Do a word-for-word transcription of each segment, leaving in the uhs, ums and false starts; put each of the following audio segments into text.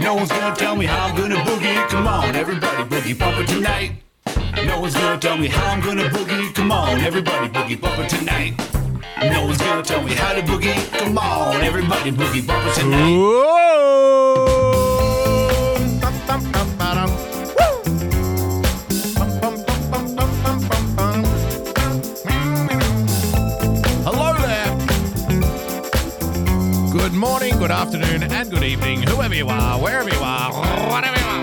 No one's gonna tell me how I'm gonna boogie. Come on, everybody, boogie bumper tonight. No one's gonna tell me how I'm gonna boogie. Come on, everybody, boogie bumper tonight. No one's gonna tell me how to boogie. Come on, everybody, boogie bumper tonight. Whoa! Good morning, good afternoon, and good evening, whoever you are, wherever you are, whatever you are.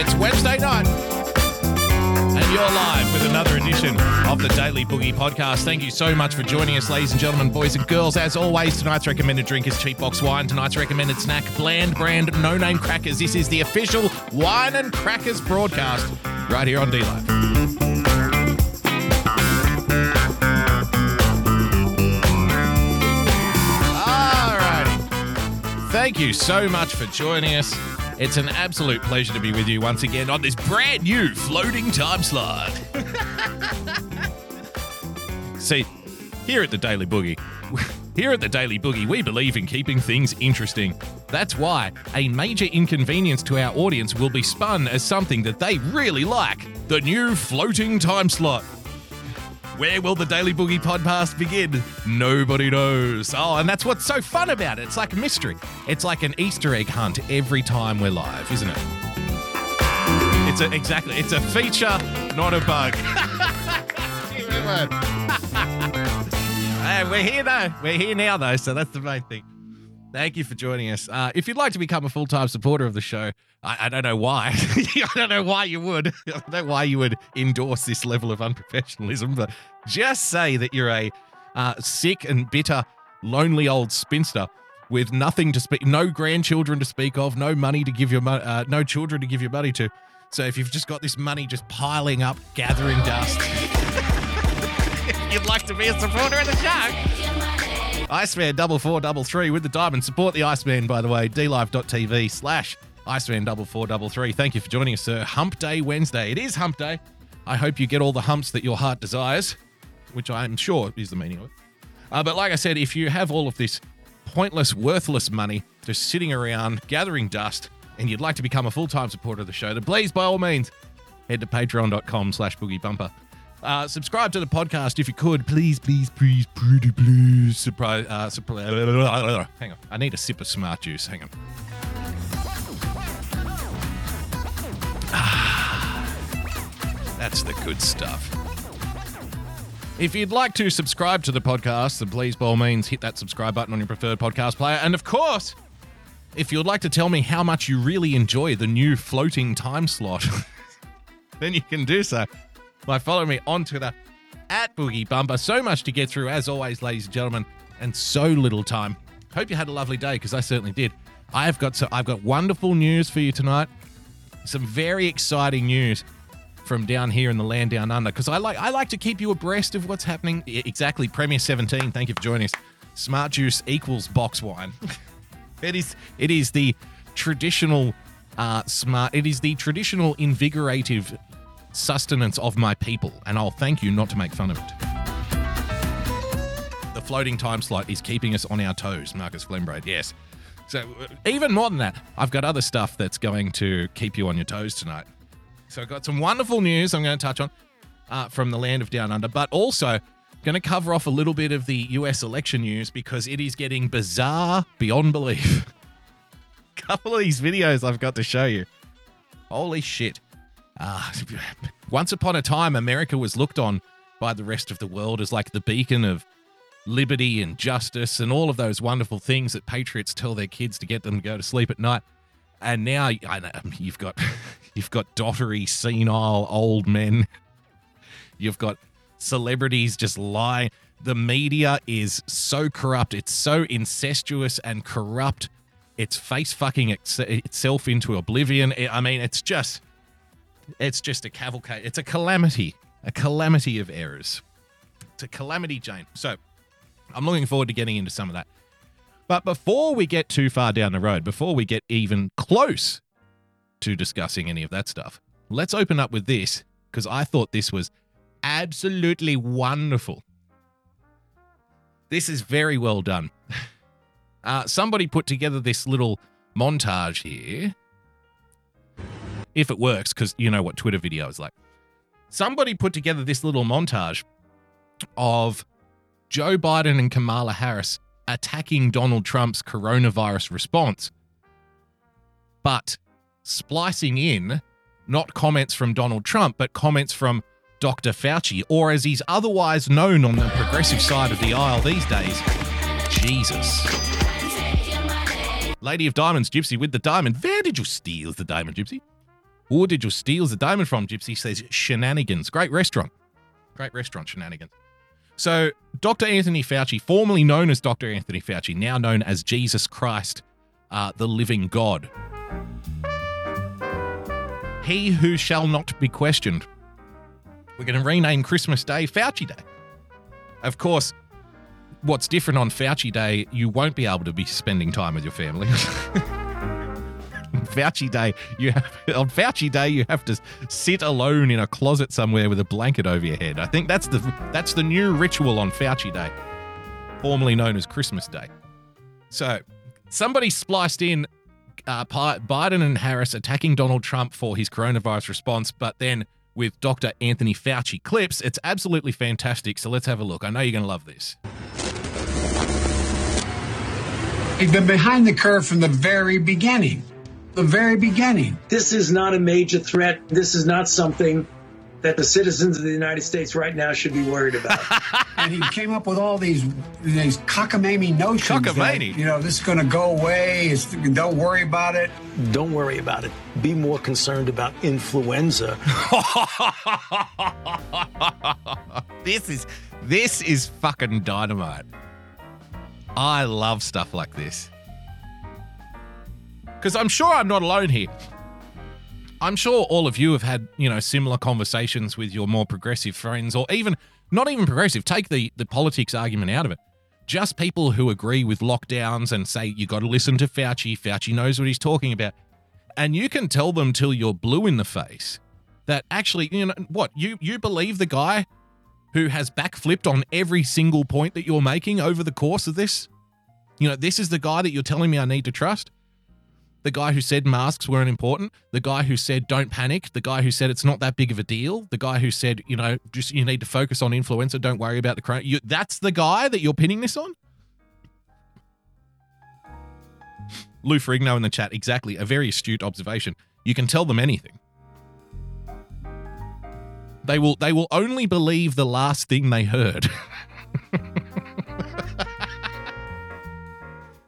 It's Wednesday night, and you're live with another edition of the Daily Boogie Podcast. Thank you so much for joining us, ladies and gentlemen, boys and girls. As always, tonight's recommended drink is cheap box wine. Tonight's recommended snack, Bland Brand No-Name Crackers. This is the official Wine and Crackers broadcast right here on D-Live. Thank you so much for joining us. It's an absolute pleasure to be with you once again on this brand new floating time slot. See, here at the Daily Boogie, here at the Daily Boogie, we believe in keeping things interesting. That's why a major inconvenience to our audience will be spun as something that they really like, the new floating time slot. Where will the Daily Boogie podcast begin? Nobody knows. Oh, and that's what's so fun about it. It's like a mystery. It's like an Easter egg hunt every time we're live, isn't it? It's a, exactly. It's a feature, not a bug. Hey, we're here though. We're here now though, so that's the main thing. Thank you for joining us. Uh, if you'd like to become a full-time supporter of the show, I, I don't know why. I don't know why you would. I don't know why you would endorse this level of unprofessionalism, but just say that you're a uh, sick and bitter, lonely old spinster with nothing to speak, no grandchildren to speak of, no money to give your mo- uh, no children to give your money to. So if you've just got this money just piling up, gathering dust, if you'd like to be a supporter of the show. Iceman four four three three with the diamond. Support the Iceman, by the way. D Live dot T V slash Iceman four four three three. Thank you for joining us, sir. Hump Day Wednesday. It is Hump Day. I hope you get all the humps that your heart desires, which I'm sure is the meaning of it. Uh, but like I said, if you have all of this pointless, worthless money just sitting around gathering dust and you'd like to become a full-time supporter of the show, then please, by all means, head to patreon.com slash boogie bumper. Uh, subscribe to the podcast if you could. Please, please, please, pretty please. Surprise, uh, surprise. Hang on. I need a sip of smart juice. Hang on. Ah, that's the good stuff. If you'd like to subscribe to the podcast, then please, by all means, hit that subscribe button on your preferred podcast player. And of course, if you'd like to tell me how much you really enjoy the new floating time slot, then you can do so by following me on Twitter, at Boogie Bumper. So much to get through, as always, ladies and gentlemen, and so little time. Hope you had a lovely day, because I certainly did. I've got so I've got wonderful news for you tonight. Some very exciting news from down here in the land down under, because I like I like to keep you abreast of what's happening. Exactly, Premier seventeen, thank you for joining us. Smart juice equals box wine. It is it is the traditional uh, smart. It is the traditional invigorative sustenance of my people, and I'll thank you not to make fun of it. The floating time slot is keeping us on our toes, Marcus Glenbraid, yes. So even more than that, I've got other stuff that's going to keep you on your toes tonight. So I've got some wonderful news I'm going to touch on uh, from the land of down under, but also going to cover off a little bit of the U S election news because it is getting bizarre beyond belief. A couple of these videos I've got to show you. Holy shit. Uh, once upon a time, America was looked on by the rest of the world as like the beacon of liberty and justice and all of those wonderful things that patriots tell their kids to get them to go to sleep at night. And now I know, you've got you've got dottery, senile old men. You've got celebrities just lie. The media is so corrupt. It's so incestuous and corrupt. It's face fucking ex- itself into oblivion. I mean, it's just. It's just a cavalcade. It's a calamity. A calamity of errors. It's a calamity, Jane. So I'm looking forward to getting into some of that. But before we get too far down the road, before we get even close to discussing any of that stuff, let's open up with this, because I thought this was absolutely wonderful. This is very well done. Uh, somebody put together this little montage here. If it works, because you know what Twitter video is like. Somebody put together this little montage of Joe Biden and Kamala Harris attacking Donald Trump's coronavirus response, but splicing in not comments from Donald Trump, but comments from Doctor Fauci, or as he's otherwise known on the progressive side of the aisle these days, Jesus. Lady of Diamonds, Gypsy with the diamond. Where did you steal the diamond, Gypsy? Who did you steal the diamond from, Gypsy? Says Shenanigans. Great restaurant. Great restaurant, Shenanigans. So Doctor Anthony Fauci, formerly known as Doctor Anthony Fauci, now known as Jesus Christ, uh, the living God. He who shall not be questioned. We're going to rename Christmas Day Fauci Day. Of course, what's different on Fauci Day, you won't be able to be spending time with your family. Fauci Day, you have, on Fauci Day, you have to sit alone in a closet somewhere with a blanket over your head. I think that's the that's the new ritual on Fauci Day, formerly known as Christmas Day. So somebody spliced in uh, Biden and Harris attacking Donald Trump for his coronavirus response, but then with Doctor Anthony Fauci clips. It's absolutely fantastic, so let's have a look. I know you're going to love this. We've been behind the curve from the very beginning. The very beginning. This is not a major threat. This is not something that the citizens of the United States right now should be worried about. And he came up with all these these cockamamie notions. Cockamamie. That, you know, this is going to go away. It's, don't worry about it. Don't worry about it. Be more concerned about influenza. This is this is fucking dynamite. I love stuff like this. Because I'm sure I'm not alone here. I'm sure all of you have had, you know, similar conversations with your more progressive friends, or even, not even progressive, take the, the politics argument out of it. Just people who agree with lockdowns and say, you got to listen to Fauci, Fauci knows what he's talking about. And you can tell them till you're blue in the face that actually, you know, what, you, you believe the guy who has backflipped on every single point that you're making over the course of this? You know, this is the guy that you're telling me I need to trust? The guy who said masks weren't important, the guy who said don't panic, the guy who said it's not that big of a deal, the guy who said, you know, just you need to focus on influenza, don't worry about the corona. You, that's the guy that you're pinning this on? Lou Ferrigno in the chat, exactly, a very astute observation. You can tell them anything. They will, they will only believe the last thing they heard.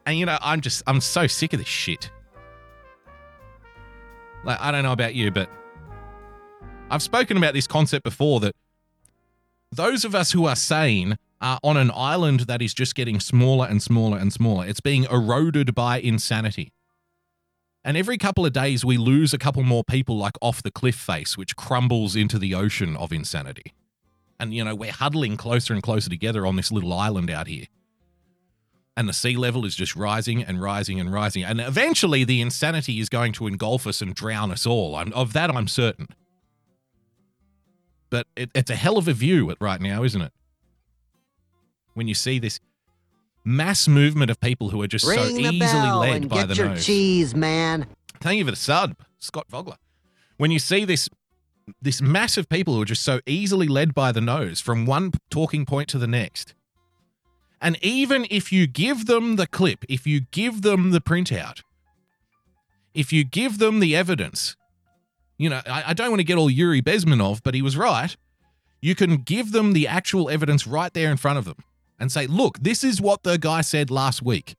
And, you know, I'm just, I'm so sick of this shit. Like, I don't know about you, but I've spoken about this concept before that those of us who are sane are on an island that is just getting smaller and smaller and smaller. It's being eroded by insanity. And every couple of days we lose a couple more people like off the cliff face, which crumbles into the ocean of insanity. And, you know, we're huddling closer and closer together on this little island out here. And the sea level is just rising and rising and rising. And eventually the insanity is going to engulf us and drown us all. I'm, of that, I'm certain. But it, it's a hell of a view right now, isn't it? When you see this mass movement of people who are just Ring so easily led by the nose. Ring the bell and get your cheese, man. Thank you for the sub, Scott Vogler. When you see this, this mass of people who are just so easily led by the nose from one talking point to the next. And even if you give them the clip, if you give them the printout, if you give them the evidence, you know, I, I don't want to get all Yuri Bezmenov, but he was right. You can give them the actual evidence right there in front of them and say, look, this is what the guy said last week,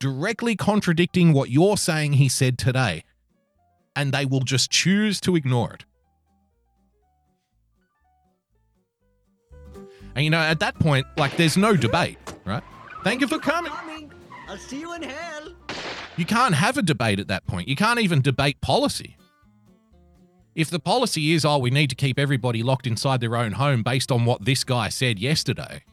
directly contradicting what you're saying he said today. And they will just choose to ignore it. And, you know, at that point, like, there's no debate, right? Thank you for coming. I'll see you in hell. You can't have a debate at that point. You can't even debate policy. If the policy is, oh, we need to keep everybody locked inside their own home based on what this guy said yesterday,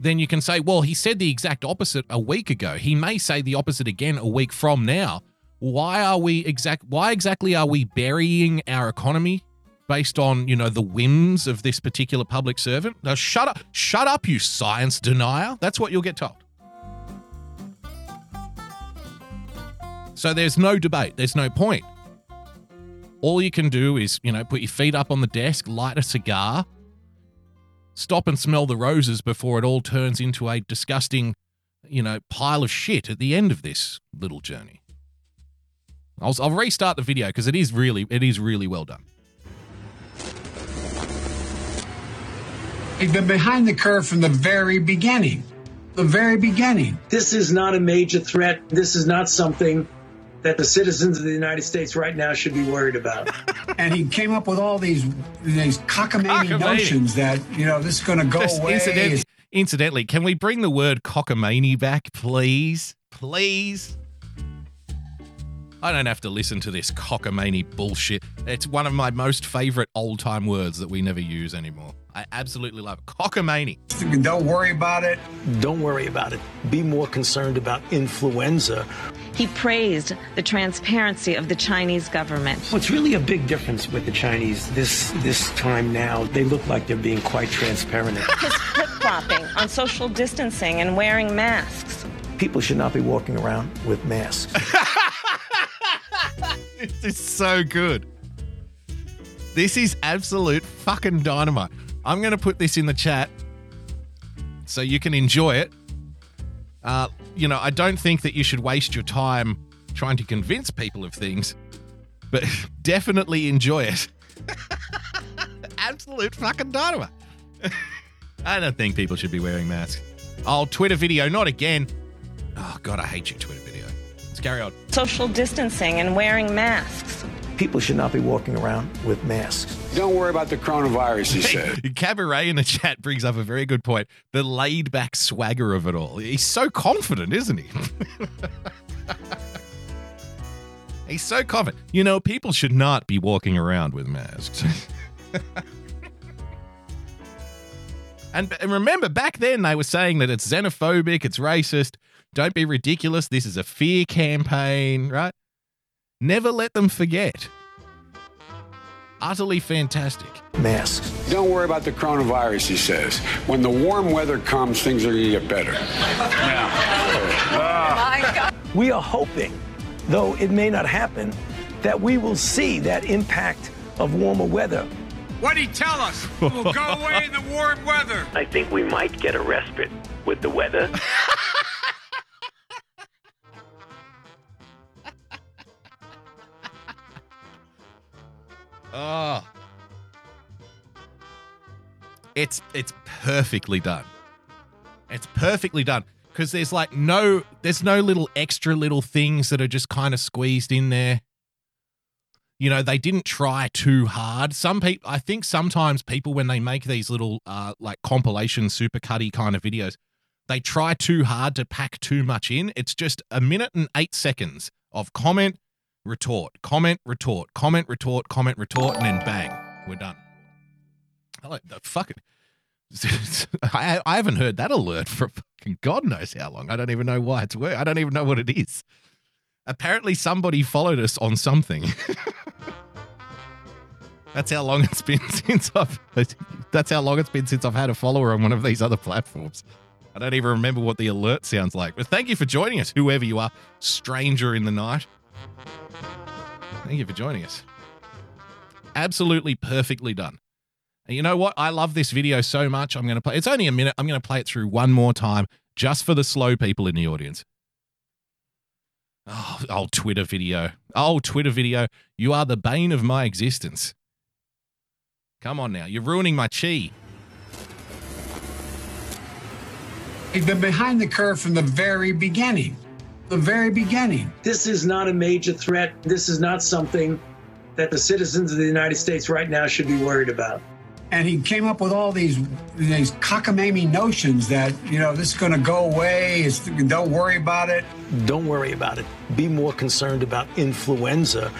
then you can say, well, he said the exact opposite a week ago. He may say the opposite again a week from now. Why are we exact? Why exactly are we burying our economy based on, you know, the whims of this particular public servant? Now, shut up. Shut up, you science denier. That's what you'll get told. So there's no debate. There's no point. All you can do is, you know, put your feet up on the desk, light a cigar, stop and smell the roses before it all turns into a disgusting, you know, pile of shit at the end of this little journey. I'll, I'll restart the video because it is really, it is really well done. They've been behind the curve from the very beginning. The very beginning. This is not a major threat. This is not something that the citizens of the United States right now should be worried about. And he came up with all these these cockamamie notions that, you know, this is going to go Just away. Incidentally, incidentally, can we bring the word cockamamie back, please? Please? I don't have to listen to this cockamamie bullshit. It's one of my most favorite old-time words that we never use anymore. I absolutely love it. Cockamamie. Don't worry about it. Don't worry about it. Be more concerned about influenza. He praised the transparency of the Chinese government. What's really a big difference with the Chinese this this time now, they look like they're being quite transparent. His flip-flopping on social distancing and wearing masks. People should not be walking around with masks. This is so good. This is absolute fucking dynamite. I'm going to put this in the chat so you can enjoy it. Uh, you know, I don't think that you should waste your time trying to convince people of things, but definitely enjoy it. Absolute fucking dynamite. I don't think people should be wearing masks. Oh, Twitter video, not again. Oh, God, I hate you, Twitter video. Let's carry on. Social distancing and wearing masks. People should not be walking around with masks. Don't worry about the coronavirus, he said. Cabaret in the chat brings up a very good point. The laid-back swagger of it all. He's so confident, isn't he? He's so confident. You know, people should not be walking around with masks. and, and remember, back then they were saying that it's xenophobic, it's racist. Don't be ridiculous. This is a fear campaign, right? Never let them forget. Utterly fantastic. Masks. Don't worry about the coronavirus, he says. When the warm weather comes, things are going to get better. Yeah. Oh. We are hoping, though it may not happen, that we will see that impact of warmer weather. What did he tell us? It will go away in the warm weather. I think we might get a respite with the weather. Oh, it's it's perfectly done. It's perfectly done because there's like no, there's no little extra little things that are just kind of squeezed in there. You know, they didn't try too hard. Some people, I think sometimes people, when they make these little uh, like compilation super cutty kind of videos, they try too hard to pack too much in. It's just a minute and eight seconds of comment, retort, comment, retort, comment, retort, comment, retort, and then bang, we're done. I like the fucking. I, I haven't heard that alert for fucking God knows how long. I don't even know why it's working. I don't even know what it is. Apparently, somebody followed us on something. That's how long it's been since I've. That's how long it's been since I've had a follower on one of these other platforms. I don't even remember what the alert sounds like. But thank you for joining us, whoever you are, stranger in the night. Thank you for joining us. Absolutely perfectly done. And you know what? I love this video so much. I'm going to play. It's only a minute. I'm going to play it through one more time just for the slow people in the audience. Oh, old Twitter video. Old Twitter video. You are the bane of my existence. Come on now. You're ruining my chi. You've been behind the curve from the very beginning. The very beginning. This is not a major threat. This is not something that the citizens of the United States right now should be worried about. And he came up with all these these cockamamie notions that, you know, this is going to go away. It's, don't worry about it. Don't worry about it. Be more concerned about influenza.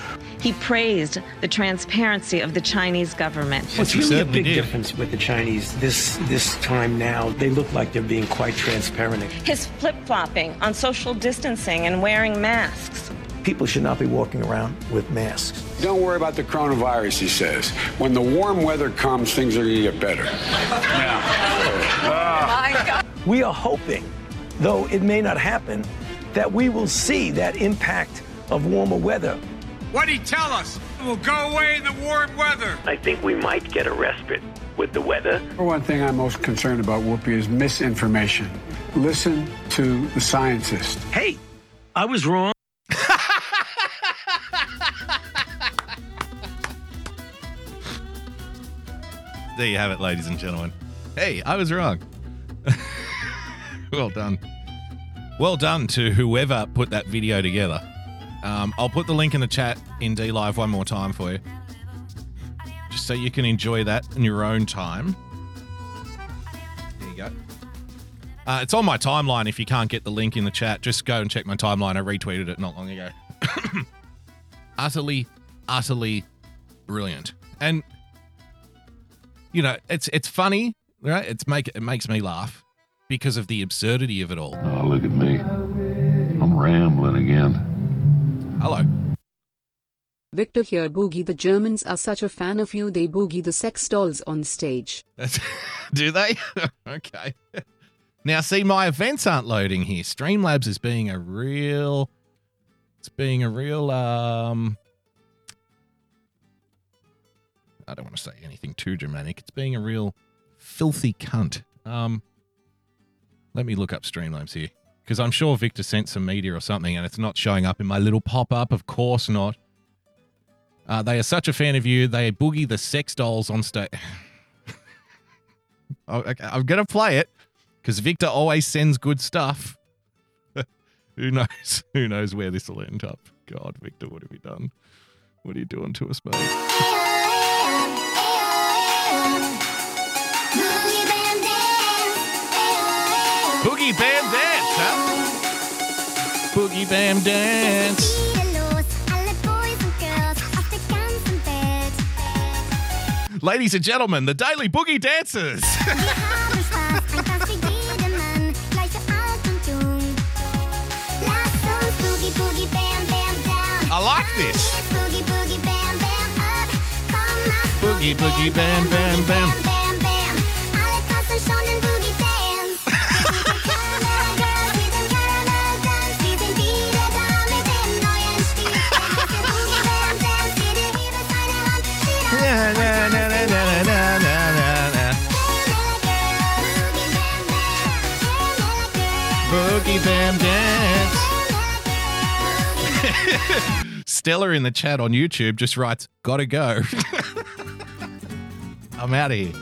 He praised the transparency of the Chinese government. What's really a big did. difference with the Chinese this this time now, they look like they're being quite transparent. His flip-flopping on social distancing and wearing masks. People should not be walking around with masks. Don't worry about the coronavirus, he says. When the warm weather comes, things are going to get better. Yeah. Oh. We are hoping, though it may not happen, that we will see that impact of warmer weather. What'd he tell us? We'll go away in the warm weather. I think we might get a respite with the weather. One thing I'm most concerned about, Whoopi, is misinformation. Listen to the scientist. Hey, I was wrong. There you have it, ladies and gentlemen. Hey, I was wrong. Well done. Well done to whoever put that video together. Um, I'll put the link in the chat in D-Live one more time for you. Just so you can enjoy that in your own time. There you go. Uh, it's on my timeline. If you can't get the link in the chat, just go and check my timeline. I retweeted it not long ago. Utterly, utterly brilliant. And, you know, it's it's funny, right? It's make It makes me laugh because of the absurdity of it all. Oh, look at me. I'm rambling again. Hello. Victor here, Boogie. The Germans are such a fan of you, they boogie the sex dolls on stage. That's, do they? Okay. Now, see, my events aren't loading here. Streamlabs is being a real... It's being a real... Um, I don't want to say anything too dramatic. It's being a real filthy cunt. Um, let me look up Streamlabs here. Because I'm sure Victor sent some media or something and it's not showing up in my little pop-up. Of course not. Uh, they are such a fan of you. They boogie the sex dolls on stage. Okay, I'm going to play it because Victor always sends good stuff. Who knows? Who knows where this will end up? God, Victor, what have you done? What are you doing to us, mate? Boogie Bam Dance, huh? Boogie Bam Dance. Ladies and gentlemen, the Daily Boogie Dancers. I like this. Boogie, boogie, bam, bam, bam. Boogie Bam Dance. Stella in the chat on YouTube just writes, gotta go. I'm out of here.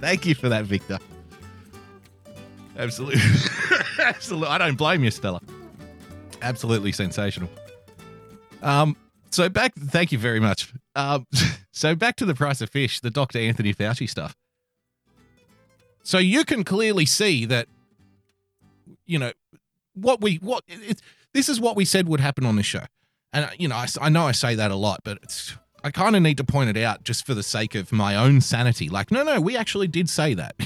Thank you for that, Victor. Absolutely. Absolutely. I don't blame you, Stella. Absolutely sensational. Um, so back, thank you very much. Um, so back to the price of fish, the Doctor Anthony Fauci stuff. So you can clearly see that, you know, what we, what, it, this is what we said would happen on this show. And, you know, I, I know I say that a lot, but it's, I kind of need to point it out just for the sake of my own sanity. Like, no, no, we actually did say that.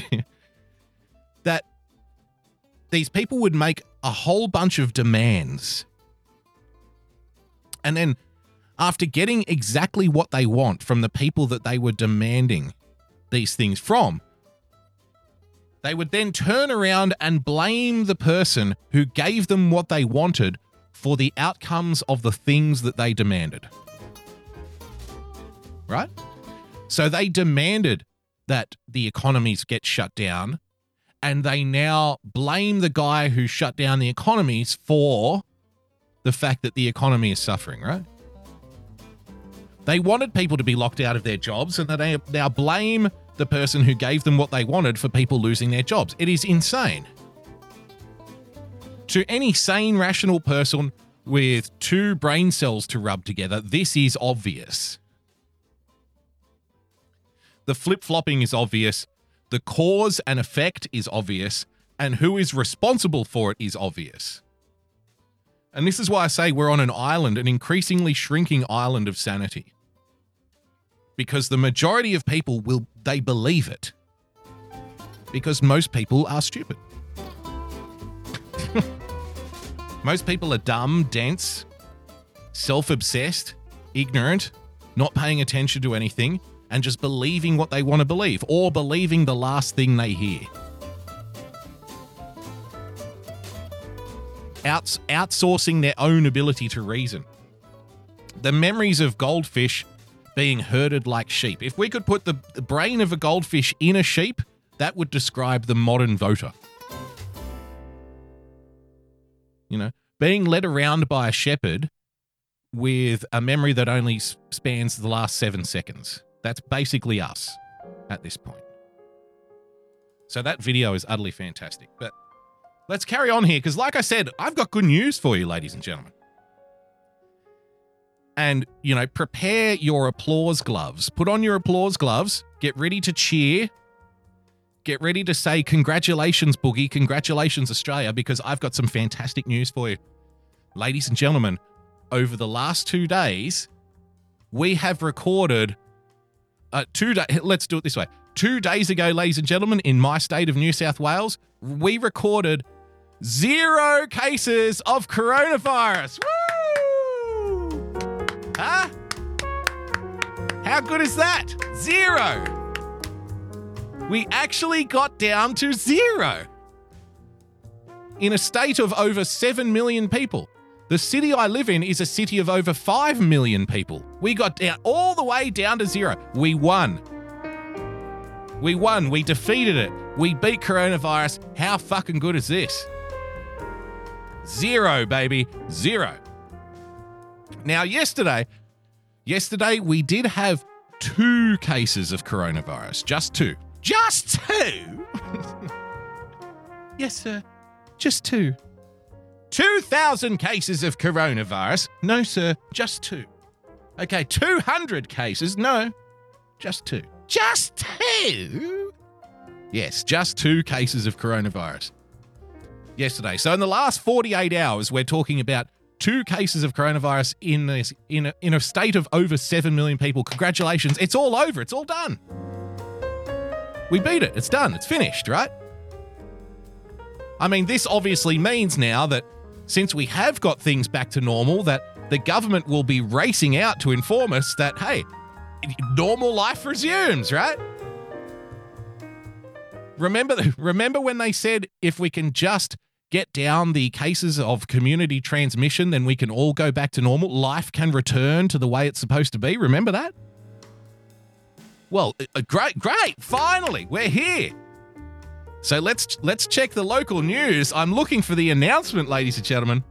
That these people would make a whole bunch of demands. And then after getting exactly what they want from the people that they were demanding these things from, they would then turn around and blame the person who gave them what they wanted for the outcomes of the things that they demanded. Right? So they demanded that the economies get shut down, and they now blame the guy who shut down the economies for the fact that the economy is suffering, right? They wanted people to be locked out of their jobs, and they now blame the person who gave them what they wanted for people losing their jobs. It is insane. To any sane, rational person with two brain cells to rub together, this is obvious. The flip-flopping is obvious. The cause and effect is obvious. And who is responsible for it is obvious. And this is why I say we're on an island, an increasingly shrinking island of sanity. Because the majority of people will, they believe it. Because most people are stupid. Most people are dumb, dense, self-obsessed, ignorant, not paying attention to anything, and just believing what they want to believe, or believing the last thing they hear. outs- outsourcing their own ability to reason. The memories of goldfish being herded like sheep. If we could put the brain of a goldfish in a sheep, that would describe the modern voter. You know, being led around by a shepherd with a memory that only spans the last seven seconds. That's basically us at this point. So that video is utterly fantastic. But let's carry on here, because like I said, I've got good news for you, ladies and gentlemen. And, you know, prepare your applause gloves. Put on your applause gloves. Get ready to cheer. Get ready to say, congratulations, Boogie. Congratulations, Australia, because I've got some fantastic news for you. Ladies and gentlemen, over the last two days, we have recorded uh, two days. Let's do it this way. Two days ago, ladies and gentlemen, in my state of New South Wales, we recorded zero cases of coronavirus. Woo! Huh? How good is that? Zero. We actually got down to zero. In a state of over seven million people. The city I live in is a city of over five million people. We got down all the way down to zero. We won. We won. We defeated it. We beat coronavirus. How fucking good is this? Zero, baby. Zero. Now, yesterday, yesterday we did have two cases of coronavirus. Just two. Just two? Yes, sir. Just two. two thousand cases of coronavirus. No, sir. Just two. Okay, two hundred cases. No, just two. Just two? Yes, just two cases of coronavirus yesterday. So in the last forty-eight hours, we're talking about two cases of coronavirus in a, in a, in a state of over seven million people. Congratulations. It's all over. It's all done. We beat it. It's done. It's finished, right? I mean, this obviously means now that since we have got things back to normal, that the government will be racing out to inform us that, hey, normal life resumes, right? Remember, remember when they said if we can just get down the cases of community transmission, then we can all go back to normal. Life can return to the way it's supposed to be. Remember that? Well, great, great. Finally, we're here. So let's let's check the local news. I'm looking for the announcement, ladies and gentlemen.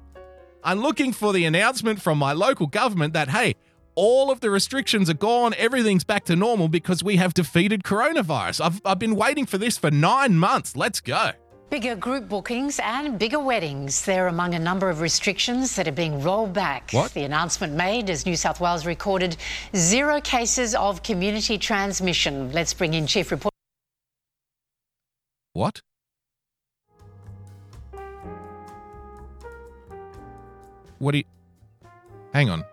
I'm looking for the announcement from my local government that, hey, all of the restrictions are gone. Everything's back to normal because we have defeated coronavirus. I've, I've been waiting for this for nine months. Let's go. Bigger group bookings and bigger weddings. They're among a number of restrictions that are being rolled back. What? The announcement made as New South Wales recorded zero cases of community transmission. Let's bring in Chief Reporter. What? What do you... Hang on.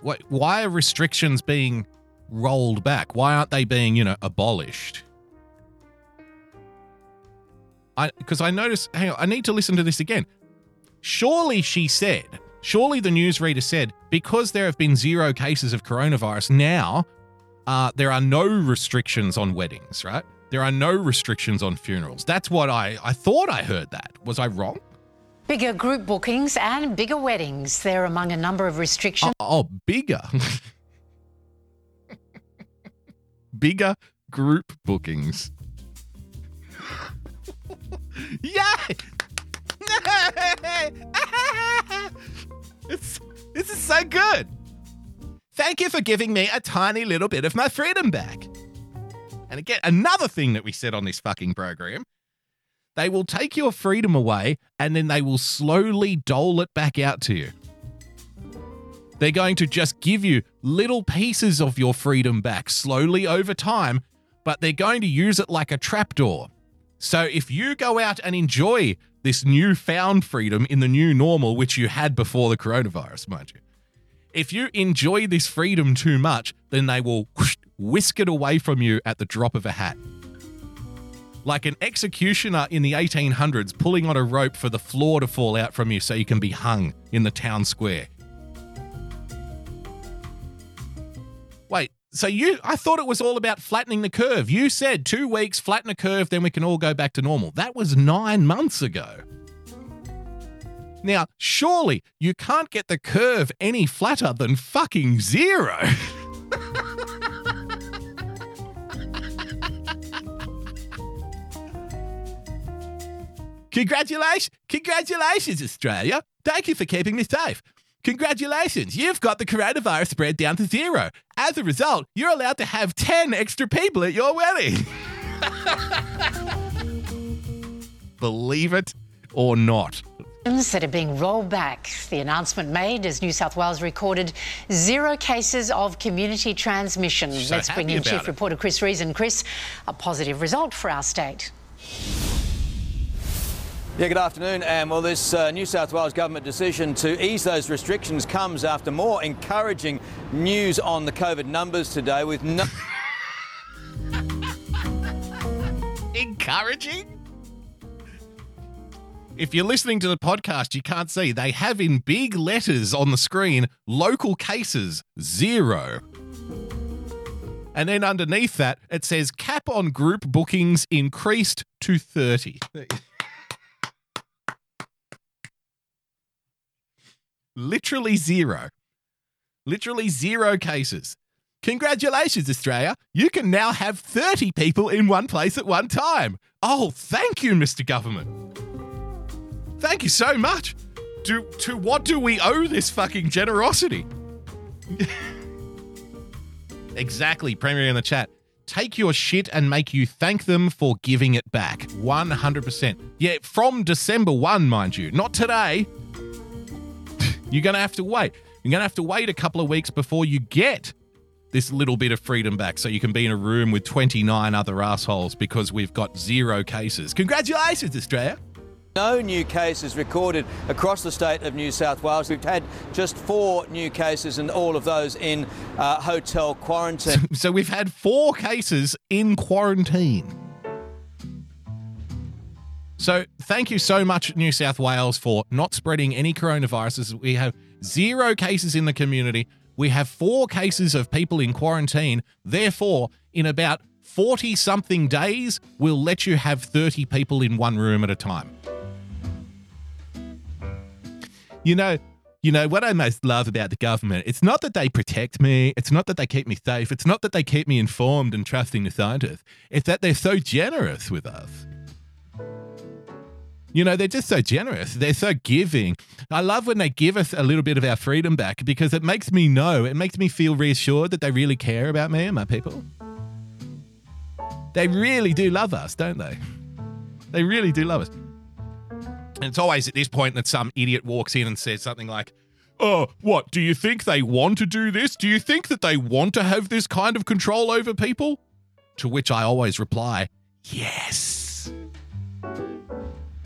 What? Why are restrictions being rolled back? Why aren't they being, you know, abolished? I because I noticed, hang on, I need to listen to this again. Surely she said, surely the newsreader said, because there have been zero cases of coronavirus now, uh, there are no restrictions on weddings, right? There are no restrictions on funerals. That's what I, I thought I heard that. Was I wrong? Bigger group bookings and bigger weddings. They're among a number of restrictions. Oh, oh bigger. Bigger group bookings. Yeah! It's, this is so good. Thank you for giving me a tiny little bit of my freedom back. And again, another thing that we said on this fucking program, they will take your freedom away and then they will slowly dole it back out to you. They're going to just give you little pieces of your freedom back slowly over time, but they're going to use it like a trapdoor. So if you go out and enjoy this newfound freedom in the new normal, which you had before the coronavirus, mind you, if you enjoy this freedom too much, then they will whisk it away from you at the drop of a hat. Like an executioner in the eighteen hundreds pulling on a rope for the floor to fall out from you so you can be hung in the town square. Wait. So you, I thought it was all about flattening the curve. You said two weeks, flatten a curve, then we can all go back to normal. That was nine months ago. Now, surely you can't get the curve any flatter than fucking zero. Congratulations, congratulations, Australia. Thank you for keeping me safe. Congratulations, you've got the coronavirus spread down to zero. As a result, you're allowed to have ten extra people at your wedding. Believe it or not. That are being rolled back. The announcement made as New South Wales recorded zero cases of community transmission. So let's bring in Chief it. Reporter Chris Reason. Chris, a positive result for our state. Yeah, good afternoon, and well, this uh, New South Wales government decision to ease those restrictions comes after more encouraging news on the COVID numbers today with no... Encouraging? If you're listening to the podcast, you can't see. They have in big letters on the screen, local cases, zero. And then underneath that, it says cap on group bookings increased to thirty. Literally zero. Literally zero cases. Congratulations, Australia. You can now have thirty people in one place at one time. Oh, thank you, Mister Government. Thank you so much. Do, to what do we owe this fucking generosity? Exactly, Premier in the chat. Take your shit and make you thank them for giving it back. one hundred percent. Yeah, from December first, mind you. Not today. You're going to have to wait. You're going to have to wait a couple of weeks before you get this little bit of freedom back so you can be in a room with twenty-nine other assholes because we've got zero cases. Congratulations, Australia. No new cases recorded across the state of New South Wales. We've had just four new cases and all of those in uh, hotel quarantine. So, so we've had four cases in quarantine. So thank you so much, New South Wales, for not spreading any coronaviruses. We have zero cases in the community. We have four cases of people in quarantine. Therefore, in about forty-something days, we'll let you have thirty people in one room at a time. You know, you know what I most love about the government? It's not that they protect me. It's not that they keep me safe. It's not that they keep me informed and trusting the scientists. It's that they're so generous with us. You know, they're just so generous. They're so giving. I love when they give us a little bit of our freedom back because it makes me know, it makes me feel reassured that they really care about me and my people. They really do love us, don't they? They really do love us. And it's always at this point that some idiot walks in and says something like, oh, what, do you think they want to do this? Do you think that they want to have this kind of control over people? To which I always reply, yes.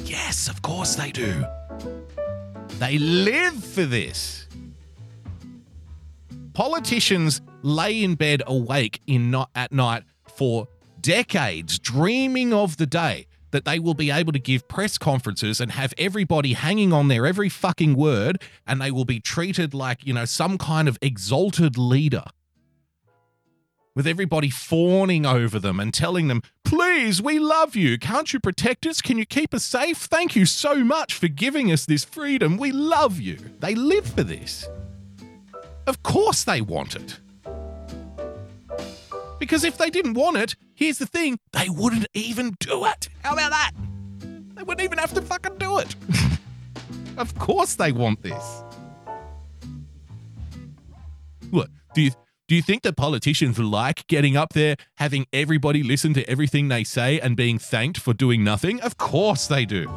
Yes, of course they do. They live for this. Politicians lay in bed awake in not at night for decades, dreaming of the day that they will be able to give press conferences and have everybody hanging on their every fucking word, and they will be treated like, you know, some kind of exalted leader, with everybody fawning over them and telling them, please, we love you. Can't you protect us? Can you keep us safe? Thank you so much for giving us this freedom. We love you. They live for this. Of course they want it. Because if they didn't want it, here's the thing, they wouldn't even do it. How about that? They wouldn't even have to fucking do it. Of course they want this. What, do you... Do you think that politicians like getting up there, having everybody listen to everything they say and being thanked for doing nothing? Of course they do.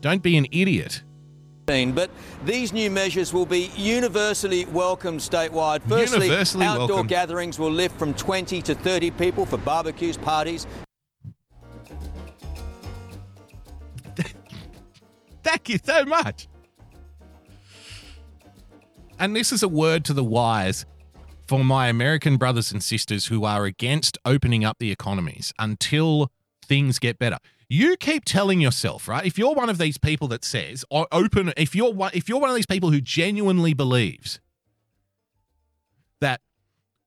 Don't be an idiot. But these new measures will be universally welcomed statewide. Firstly, universally outdoor welcome. Gatherings will lift from twenty to thirty people for barbecues, parties. Thank you so much. And this is a word to the wise for my American brothers and sisters who are against opening up the economies until things get better. You keep telling yourself, right? If you're one of these people that says, open, if you're one, if you're one of these people who genuinely believes that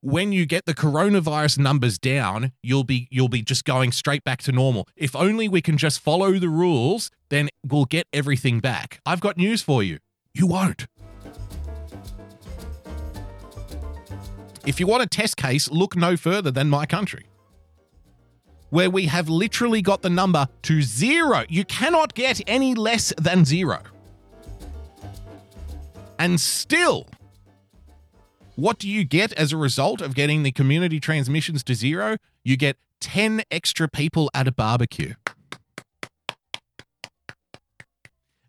when you get the coronavirus numbers down, you'll be you'll be just going straight back to normal. If only we can just follow the rules, then we'll get everything back. I've got news for you. You won't. If you want a test case, look no further than my country, where we have literally got the number to zero. You cannot get any less than zero. And still, what do you get as a result of getting the community transmissions to zero? You get ten extra people at a barbecue.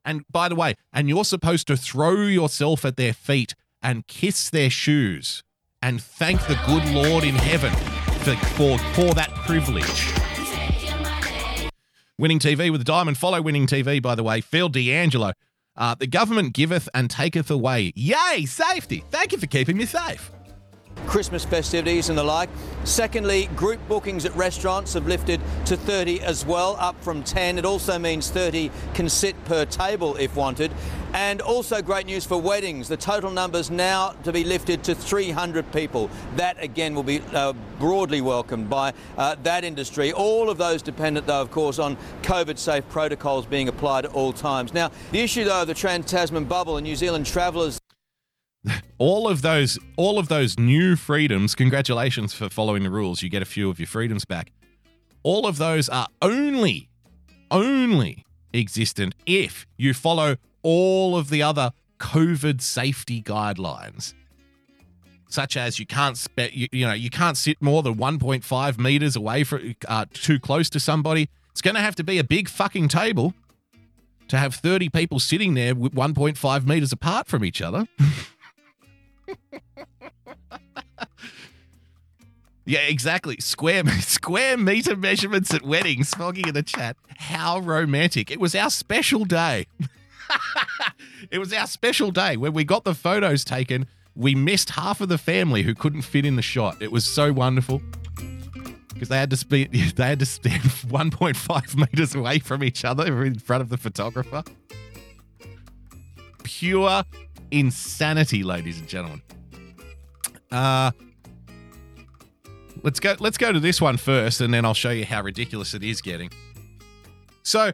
And by the way, and you're supposed to throw yourself at their feet and kiss their shoes and thank the good Lord in heaven for, for, for that privilege. Winning T V with a diamond. Follow Winning T V, by the way. Phil D'Angelo. Uh, the government giveth and taketh away. Yay, safety. Thank you for keeping me safe. Christmas festivities and the like. Secondly, group bookings at restaurants have lifted to thirty as well, up from ten. It also means thirty can sit per table if wanted. And also great news for weddings. The total numbers now to be lifted to three hundred people. That, again, will be uh, broadly welcomed by uh, that industry. All of those dependent, though, of course, on COVID-safe protocols being applied at all times. Now, the issue, though, of the Trans-Tasman bubble and New Zealand travellers... All of those, all of those new freedoms, congratulations for following the rules. You get a few of your freedoms back. All of those are only, only existent if you follow all of the other COVID safety guidelines, such as you can't, spe- you, you know, you can't sit more than one point five meters away from, uh, too close to somebody. It's going to have to be a big fucking table to have thirty people sitting there with one point five meters apart from each other. Yeah, exactly. Square square meter measurements at weddings. Smoggy in the chat. How romantic. It was our special day. It was our special day when we got the photos taken. We missed half of the family who couldn't fit in the shot. It was so wonderful because they had to spe- they had to stand one point five meters away from each other in front of the photographer. Pure insanity, ladies and gentlemen. Uh, let's go. Let's go to this one first, and then I'll show you how ridiculous it is getting. So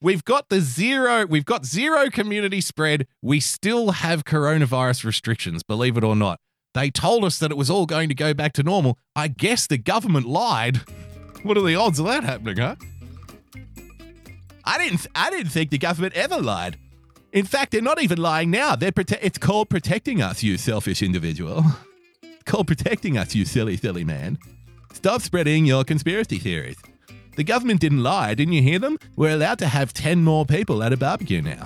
we've got the zero. We've got zero community spread. We still have coronavirus restrictions, believe it or not. They told us that it was all going to go back to normal. I guess the government lied. What are the odds of that happening, huh? I didn't. I didn't think the government ever lied. In fact, they're not even lying now. They're prote- it's called protecting us, you selfish individual. It's called protecting us, you silly, silly man. Stop spreading your conspiracy theories. The government didn't lie. Didn't you hear them? We're allowed to have ten more people at a barbecue now.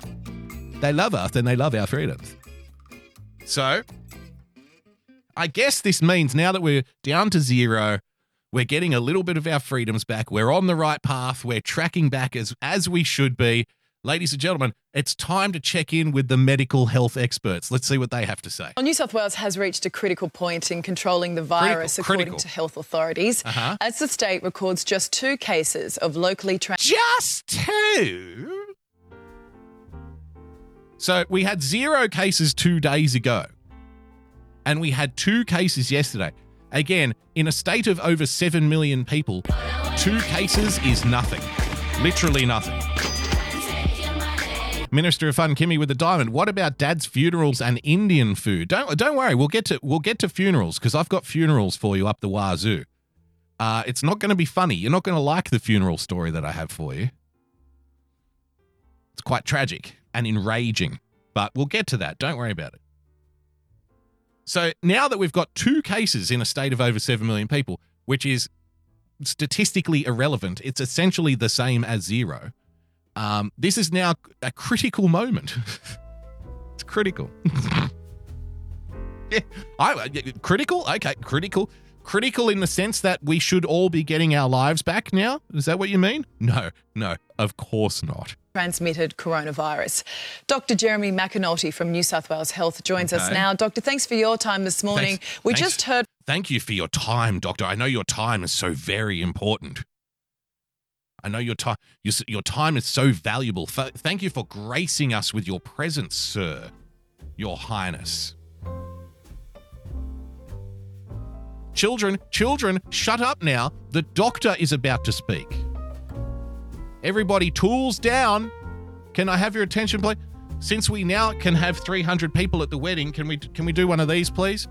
They love us and they love our freedoms. So, I guess this means now that we're down to zero, we're getting a little bit of our freedoms back. We're on the right path. We're tracking back as, as we should be. Ladies and gentlemen, it's time to check in with the medical health experts. Let's see what they have to say. Well, New South Wales has reached a critical point in controlling the virus, critical, according critical. to health authorities, uh-huh. as the state records just two cases of locally transmitted. Just two? So we had zero cases two days ago, and we had two cases yesterday. Again, in a state of over seven million people, two cases is nothing, literally nothing. Minister of Fun Kimmy with a diamond. What about dad's funerals and Indian food? Don't don't worry, we'll get to we'll get to funerals because I've got funerals for you up the wazoo. Uh, it's not going to be funny. You're not going to like the funeral story that I have for you. It's quite tragic and enraging, but we'll get to that. Don't worry about it. So now that we've got two cases in a state of over seven million people, which is statistically irrelevant, it's essentially the same as zero. Um, this is now a critical moment. It's critical. yeah, I, critical? Okay, critical. Critical in the sense that we should all be getting our lives back now? Is that what you mean? No, no, of course not. Transmitted coronavirus. Doctor Jeremy McAnulty from New South Wales Health joins okay. us now. Doctor, thanks for your time this morning. Thanks, we thanks. just heard... Thank you for your time, Doctor. I know your time is so very important. I know your time your, your time is so valuable. Thank you for gracing us with your presence, sir, your highness. Children, children, shut up now. The doctor is about to speak. Everybody tools down. Can I have your attention, please? Since we now can have three hundred people at the wedding, can we can we do one of these, please?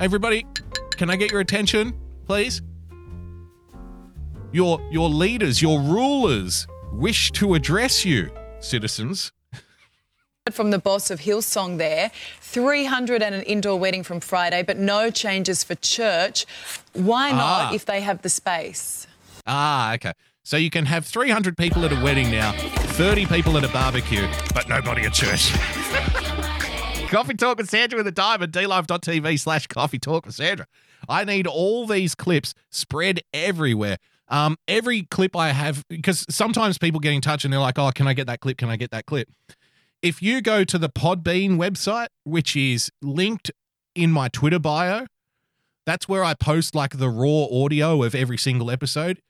Everybody, can I get your attention, please? Your your leaders, your rulers wish to address you, citizens. From the boss of Hillsong there, three hundred and an indoor wedding from Friday, but no changes for church. Why not ah. if they have the space? Ah, okay. So you can have three hundred people at a wedding now, thirty people at a barbecue, but nobody at church. Coffee Talk with Sandra with a dime at D-Live.tv slash Coffee Talk with Sandra. I need all these clips spread everywhere. Um, every clip I have, because sometimes people get in touch and they're like, oh, can I get that clip? Can I get that clip? If you go to the Podbean website, which is linked in my Twitter bio, that's where I post like the raw audio of every single episode.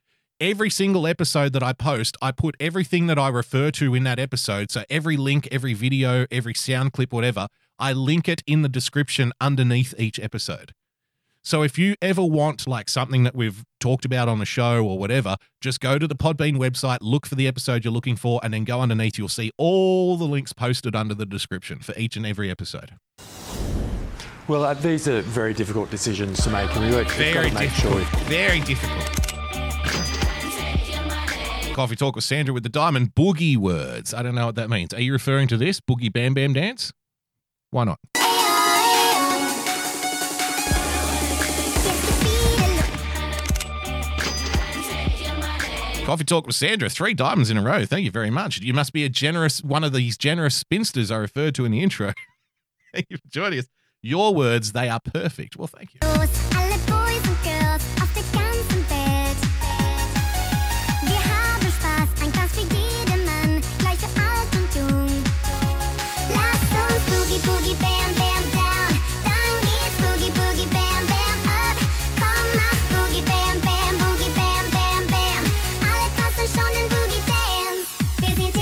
Every single episode that I post, I put everything that I refer to in that episode. So every link, every video, every sound clip, whatever, I link it in the description underneath each episode. So if you ever want like something that we've talked about on the show or whatever, just go to the Podbean website, look for the episode you're looking for, and then go underneath. You'll see all the links posted under the description for each and every episode. Well, uh, these are very difficult decisions to make, and we work very we've got to make sure. Very difficult. Coffee Talk with Sandra with the diamond boogie words. I don't know what that means. Are you referring to this boogie bam bam dance? Why not? Coffee Talk with Sandra, three diamonds in a row. Thank you very much. You must be a generous, one of these generous spinsters I referred to in the intro. Thank you for joining us. Your words, they are perfect. Well, thank you.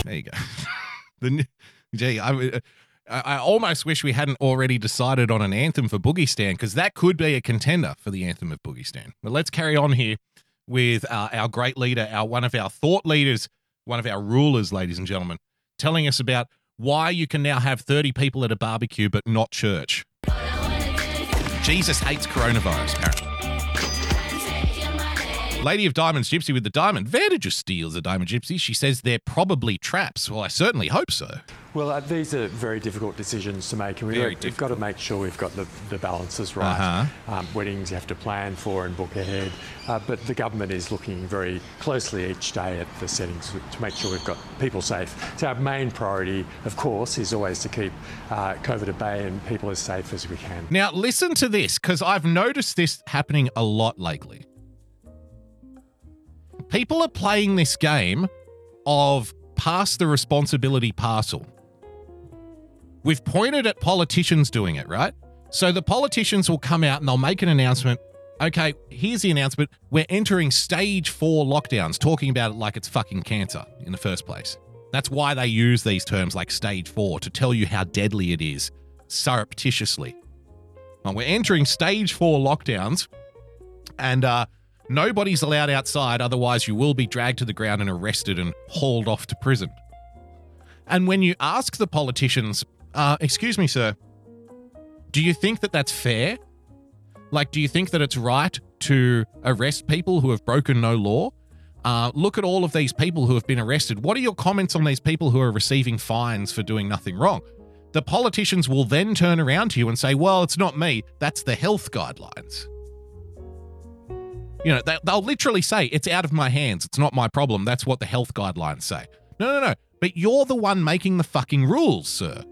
There you go. The, gee, I, I almost wish we hadn't already decided on an anthem for Boogie Stan, because that could be a contender for the anthem of Boogie Stan. But let's carry on here with uh, our great leader, our one of our thought leaders, one of our rulers, ladies and gentlemen, telling us about why you can now have thirty people at a barbecue but not church. Jesus hates coronavirus, apparently. Lady of Diamonds Gypsy with the diamond. Where did you steal the diamond gypsy? She says they're probably traps. Well, I certainly hope so. Well, uh, these are very difficult decisions to make, and we very we've got to make sure we've got the, the balances right. Uh-huh. Um, weddings you have to plan for and book ahead, uh, but the government is looking very closely each day at the settings to make sure we've got people safe. So our main priority, of course, is always to keep uh, COVID at bay and people as safe as we can. Now, listen to this, because I've noticed this happening a lot lately. People are playing this game of pass the responsibility parcel. We've pointed at politicians doing it, right? So the politicians will come out and they'll make an announcement. Okay, here's the announcement. We're entering stage four lockdowns, talking about it like it's fucking cancer in the first place. That's why they use these terms like stage four, to tell you how deadly it is surreptitiously. Well, we're entering stage four lockdowns and, uh, nobody's allowed outside, otherwise you will be dragged to the ground and arrested and hauled off to prison. And when you ask the politicians, uh, excuse me, sir, do you think that that's fair? Like, do you think that it's right to arrest people who have broken no law? Uh, look at all of these people who have been arrested. What are your comments on these people who are receiving fines for doing nothing wrong? The politicians will then turn around to you and say, well, it's not me. That's the health guidelines. You know, they'll literally say, it's out of my hands. It's not my problem. That's what the health guidelines say. No, no, no. But you're the one making the fucking rules, sir.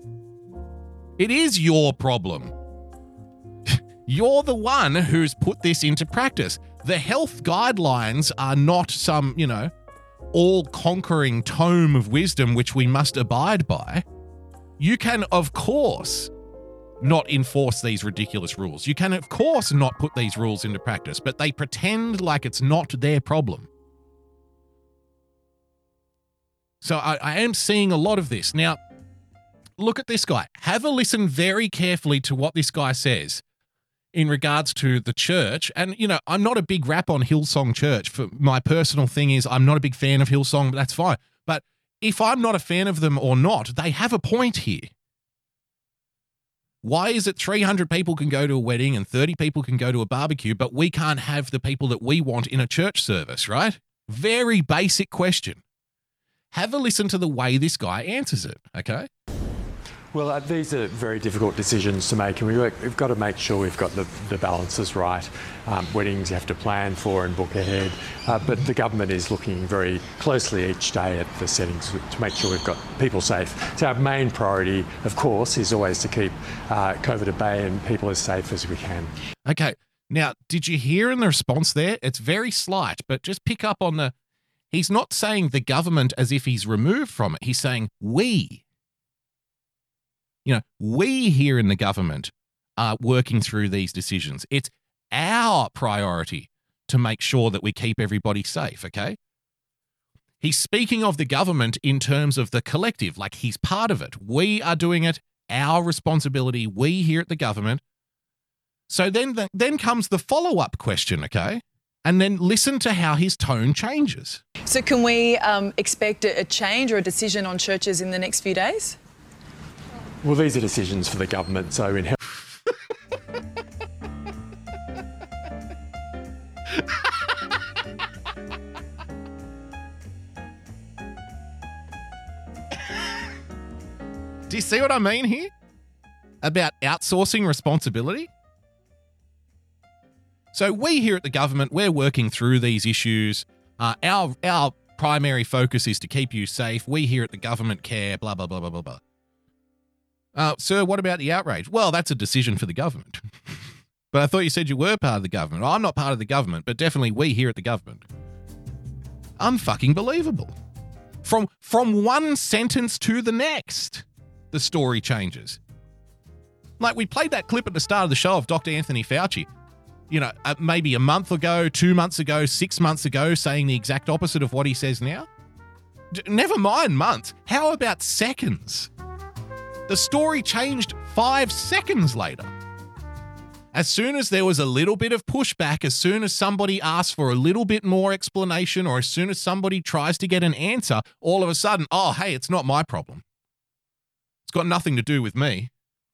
It is your problem. You're the one who's put this into practice. The health guidelines are not some, you know, all-conquering tome of wisdom which we must abide by. You can, of course, not enforce these ridiculous rules. You can, of course, not put these rules into practice, but they pretend like it's not their problem. So I, I am seeing a lot of this. Now, look at this guy. Have a listen very carefully to what this guy says in regards to the church. And, you know, I'm not a big rap on Hillsong Church. For my personal thing is I'm not a big fan of Hillsong, but that's fine. But if I'm not a fan of them or not, they have a point here. Why is it three hundred people can go to a wedding and thirty people can go to a barbecue, but we can't have the people that we want in a church service, right? Very basic question. Have a listen to the way this guy answers it, okay? Well, uh, these are very difficult decisions to make, and we work, we've got to make sure we've got the, the balances right. Um, weddings you have to plan for and book ahead, uh, but the government is looking very closely each day at the settings to make sure we've got people safe. So our main priority, of course, is always to keep uh, COVID at bay and people as safe as we can. Okay. Now, did you hear in the response there? It's very slight, but just pick up on the... He's not saying the government as if he's removed from it. He's saying we. You know, we here in the government are working through these decisions. It's our priority to make sure that we keep everybody safe, okay? He's speaking of the government in terms of the collective, like he's part of it. We are doing it, our responsibility, we here at the government. So then, the, then comes the follow-up question, okay? And then listen to how his tone changes. So can we um, expect a change or a decision on churches in the next few days? Well, these are decisions for the government, so in health... Do you see what I mean here? About outsourcing responsibility? So we here at the government, we're working through these issues. Uh, our, our primary focus is to keep you safe. We here at the government care, blah, blah, blah, blah, blah, blah. Uh, sir, what about the outrage? Well, that's a decision for the government. But I thought you said you were part of the government. Well, I'm not part of the government, but definitely we here at the government. Unfucking believable. From from one sentence to the next, the story changes. Like we played that clip at the start of the show of Doctor Anthony Fauci, you know, uh, maybe a month ago, two months ago, six months ago, saying the exact opposite of what he says now. D- never mind months. How about seconds? The story changed five seconds later. As soon as there was a little bit of pushback, as soon as somebody asks for a little bit more explanation, or as soon as somebody tries to get an answer, all of a sudden, oh, hey, it's not my problem. It's got nothing to do with me.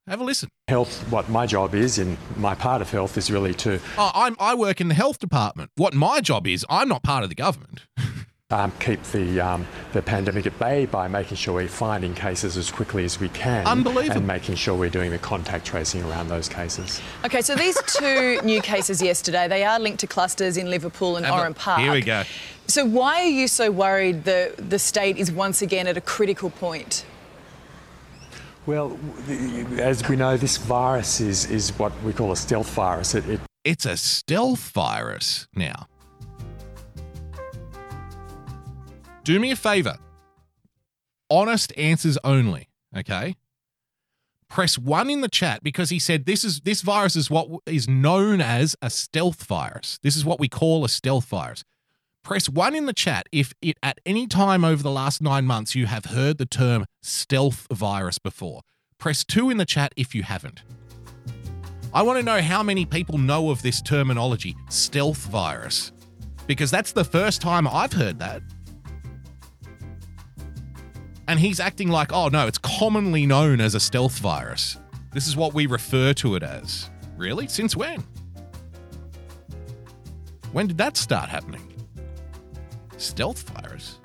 Have a listen. Health, what my job is in my part of health is really to... Oh, I'm, I work in the health department. What my job is, I'm not part of the government. Um, keep the um, the pandemic at bay by making sure we're finding cases as quickly as we can. Unbelievable. And making sure we're doing the contact tracing around those cases. Okay, so these two new cases yesterday, they are linked to clusters in Liverpool and um, Oran Park. Here we go. So why are you so worried the the state is once again at a critical point? Well, as we know, this virus is, is what we call a stealth virus. It, it... It's a stealth virus now. Do me a favor. Honest answers only, okay? Press one in the chat because he said this is this virus is what is known as a stealth virus. This is what we call a stealth virus. Press one in the chat if it, at any time over the last nine months you have heard the term stealth virus before. Press two in the chat if you haven't. I want to know how many people know of this terminology, stealth virus, because that's the first time I've heard that. And he's acting like, oh, no, it's commonly known as a stealth virus. This is what we refer to it as. Really? Since when? When did that start happening? Stealth virus?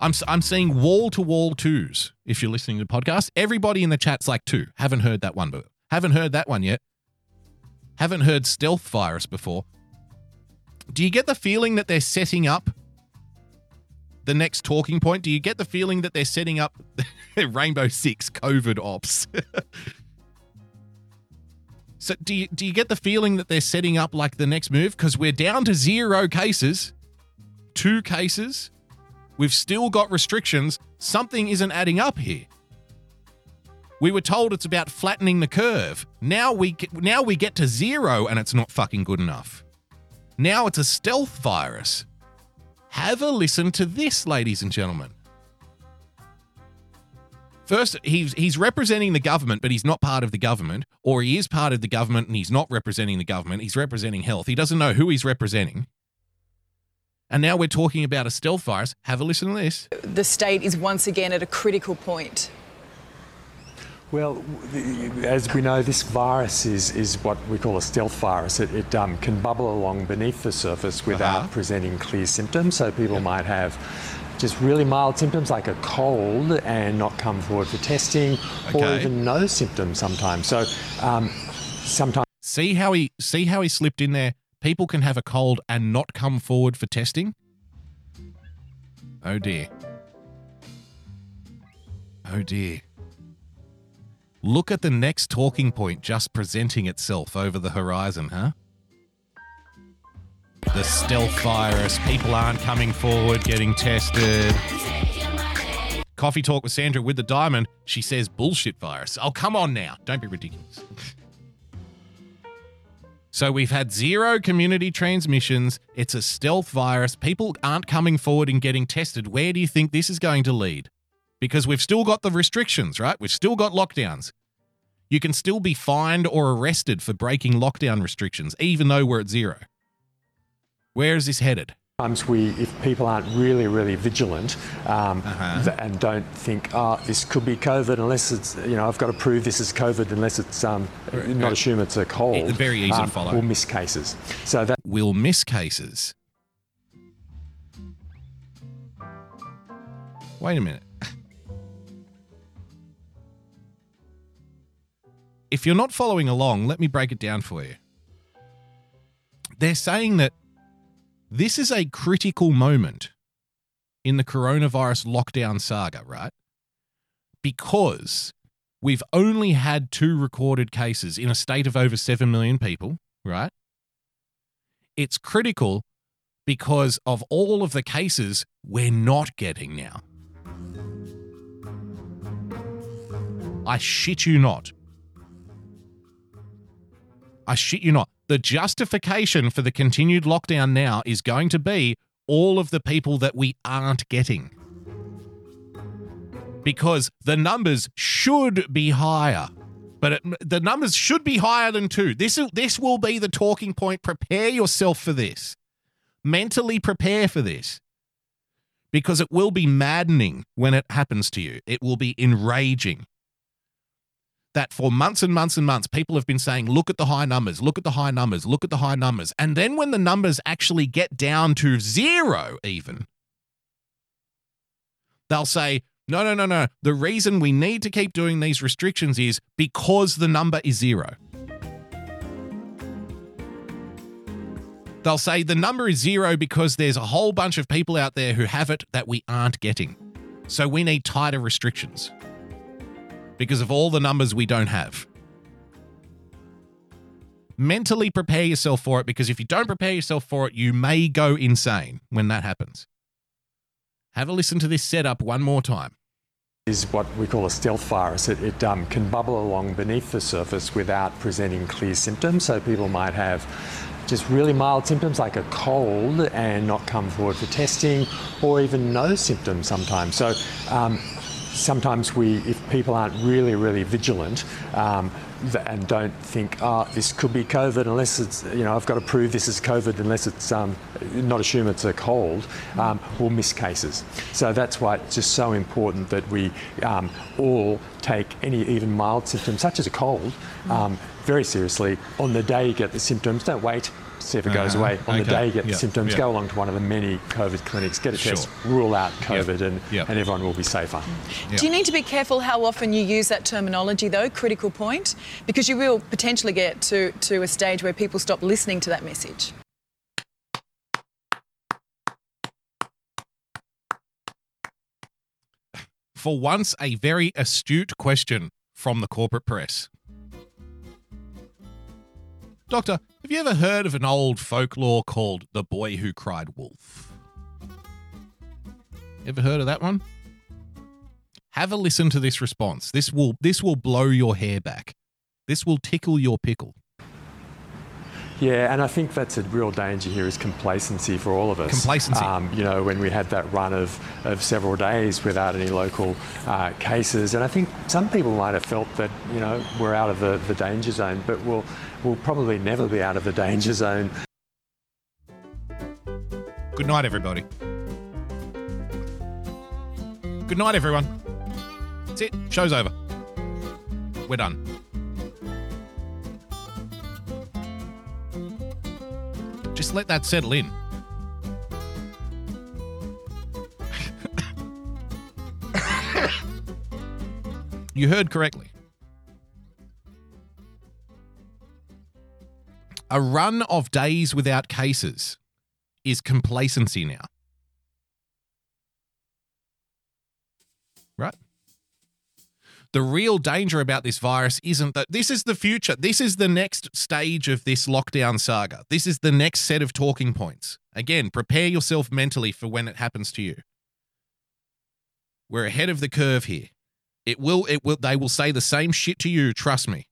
I'm I'm seeing wall-to-wall twos if you're listening to the podcast. Everybody in the chat's like two. Haven't heard that one, but haven't heard that one yet. Haven't heard stealth virus before. Do you get the feeling that they're setting up the next talking point? Do you get the feeling that they're setting up Rainbow Six COVID ops? So do you, do you get the feeling that they're setting up like the next move? Because we're down to zero cases, two cases. We've still got restrictions. Something isn't adding up here. We were told it's about flattening the curve. Now we now we get to zero and it's not fucking good enough. Now it's a stealth virus. Have a listen to this, ladies and gentlemen. First, he's he's representing the government, but he's not part of the government, or he is part of the government and he's not representing the government. He's representing health. He doesn't know who he's representing. And now we're talking about a stealth virus. Have a listen to this. The state is once again at a critical point. Well, as we know, this virus is, is what we call a stealth virus. It, it um, can bubble along beneath the surface without uh-huh. presenting clear symptoms. So people yeah. might have just really mild symptoms like a cold and not come forward for testing, okay. or even no symptoms sometimes. So um, sometimes... See how he see how he slipped in there? People can have a cold and not come forward for testing? Oh dear. Oh dear. Look at the next talking point just presenting itself over the horizon, huh? The stealth virus. People aren't coming forward, getting tested. Coffee Talk with Sandra with the diamond. She says bullshit virus. Oh, come on now. Don't be ridiculous. So we've had zero community transmissions. It's a stealth virus. People aren't coming forward and getting tested. Where do you think this is going to lead? Because we've still got the restrictions, right? We've still got lockdowns. You can still be fined or arrested for breaking lockdown restrictions, even though we're at zero. Where is this headed? Sometimes we, if people aren't really, really vigilant um, uh-huh. th- and don't think, oh, this could be COVID unless it's, you know, I've got to prove this is COVID unless it's, um, right. not assume it's a cold. It's very easy um, to follow. We'll miss cases. So that- we'll miss cases. Wait a minute. If you're not following along, let me break it down for you. They're saying that this is a critical moment in the coronavirus lockdown saga, right? Because we've only had two recorded cases in a state of over seven million people, right? It's critical because of all of the cases we're not getting now. I shit you not. I shit you not. The justification for the continued lockdown now is going to be all of the people that we aren't getting. Because the numbers should be higher. But it, the numbers should be higher than two. This, this will be the talking point. Prepare yourself for this. Mentally prepare for this. Because it will be maddening when it happens to you. It will be enraging. That for months and months and months, people have been saying, look at the high numbers, look at the high numbers, look at the high numbers. And then when the numbers actually get down to zero even, they'll say, no, no, no, no. The reason we need to keep doing these restrictions is because the number is zero. They'll say the number is zero because there's a whole bunch of people out there who have it that we aren't getting. So we need tighter restrictions. Because of all the numbers we don't have. Mentally prepare yourself for it, because if you don't prepare yourself for it, you may go insane when that happens. Have a listen to this setup one more time. Is what we call a stealth virus. It, it um, can bubble along beneath the surface without presenting clear symptoms. So people might have just really mild symptoms like a cold and not come forward for testing, or even no symptoms sometimes. So. Um, Sometimes we, if people aren't really, really vigilant um, and don't think, oh, this could be COVID unless it's, you know, I've got to prove this is COVID unless it's, um, not assume it's a cold, um, we'll miss cases. So that's why it's just so important that we um, all take any even mild symptoms, such as a cold, um, very seriously. On the day you get the symptoms, don't wait. See if it goes uh, away. On okay. the day you get the yep. symptoms, yep. go along to one of the many COVID clinics, get a sure. test, rule out COVID, yep. and, yep. and everyone will be safer. Yep. Do you need to be careful how often you use that terminology, though, critical point? Because you will potentially get to, to a stage where people stop listening to that message. For once, a very astute question from the corporate press. Doctor, have you ever heard of an old folklore called The Boy Who Cried Wolf? Ever heard of that one? Have a listen to this response. This will this will blow your hair back. This will tickle your pickle. Yeah, and I think that's a real danger here is complacency for all of us. Complacency. Um, you know, when we had that run of, of several days without any local uh, cases, and I think some people might have felt that, you know, we're out of the, the danger zone, but we'll, we'll probably never be out of the danger zone. Good night, everybody. Good night, everyone. That's it. Show's over. We're done. Just let that settle in. You heard correctly. A run of days without cases is complacency now. Right? The real danger about this virus isn't that this is the future. This is the next stage of this lockdown saga. This is the next set of talking points. Again, prepare yourself mentally for when it happens to you. We're ahead of the curve here. It will, it will, they will say the same shit to you, trust me.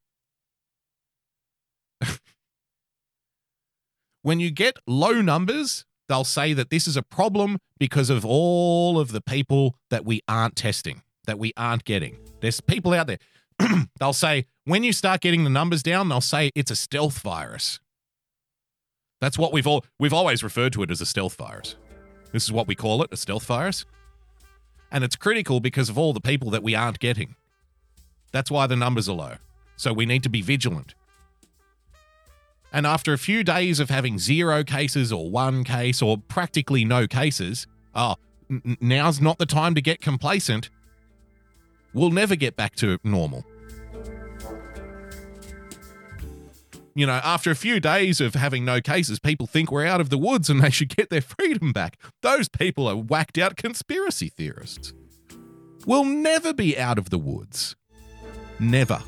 When you get low numbers, they'll say that this is a problem because of all of the people that we aren't testing, that we aren't getting. There's people out there. They'll say, when you start getting the numbers down, they'll say it's a stealth virus. That's what we've all, we've always referred to it as a stealth virus. This is what we call it, a stealth virus. And it's critical because of all the people that we aren't getting. That's why the numbers are low. So we need to be vigilant. And after a few days of having zero cases or one case or practically no cases, oh, n- now's not the time to get complacent. We'll never get back to normal. You know, after a few days of having no cases, people think we're out of the woods and they should get their freedom back. Those people are whacked out conspiracy theorists. We'll never be out of the woods. Never.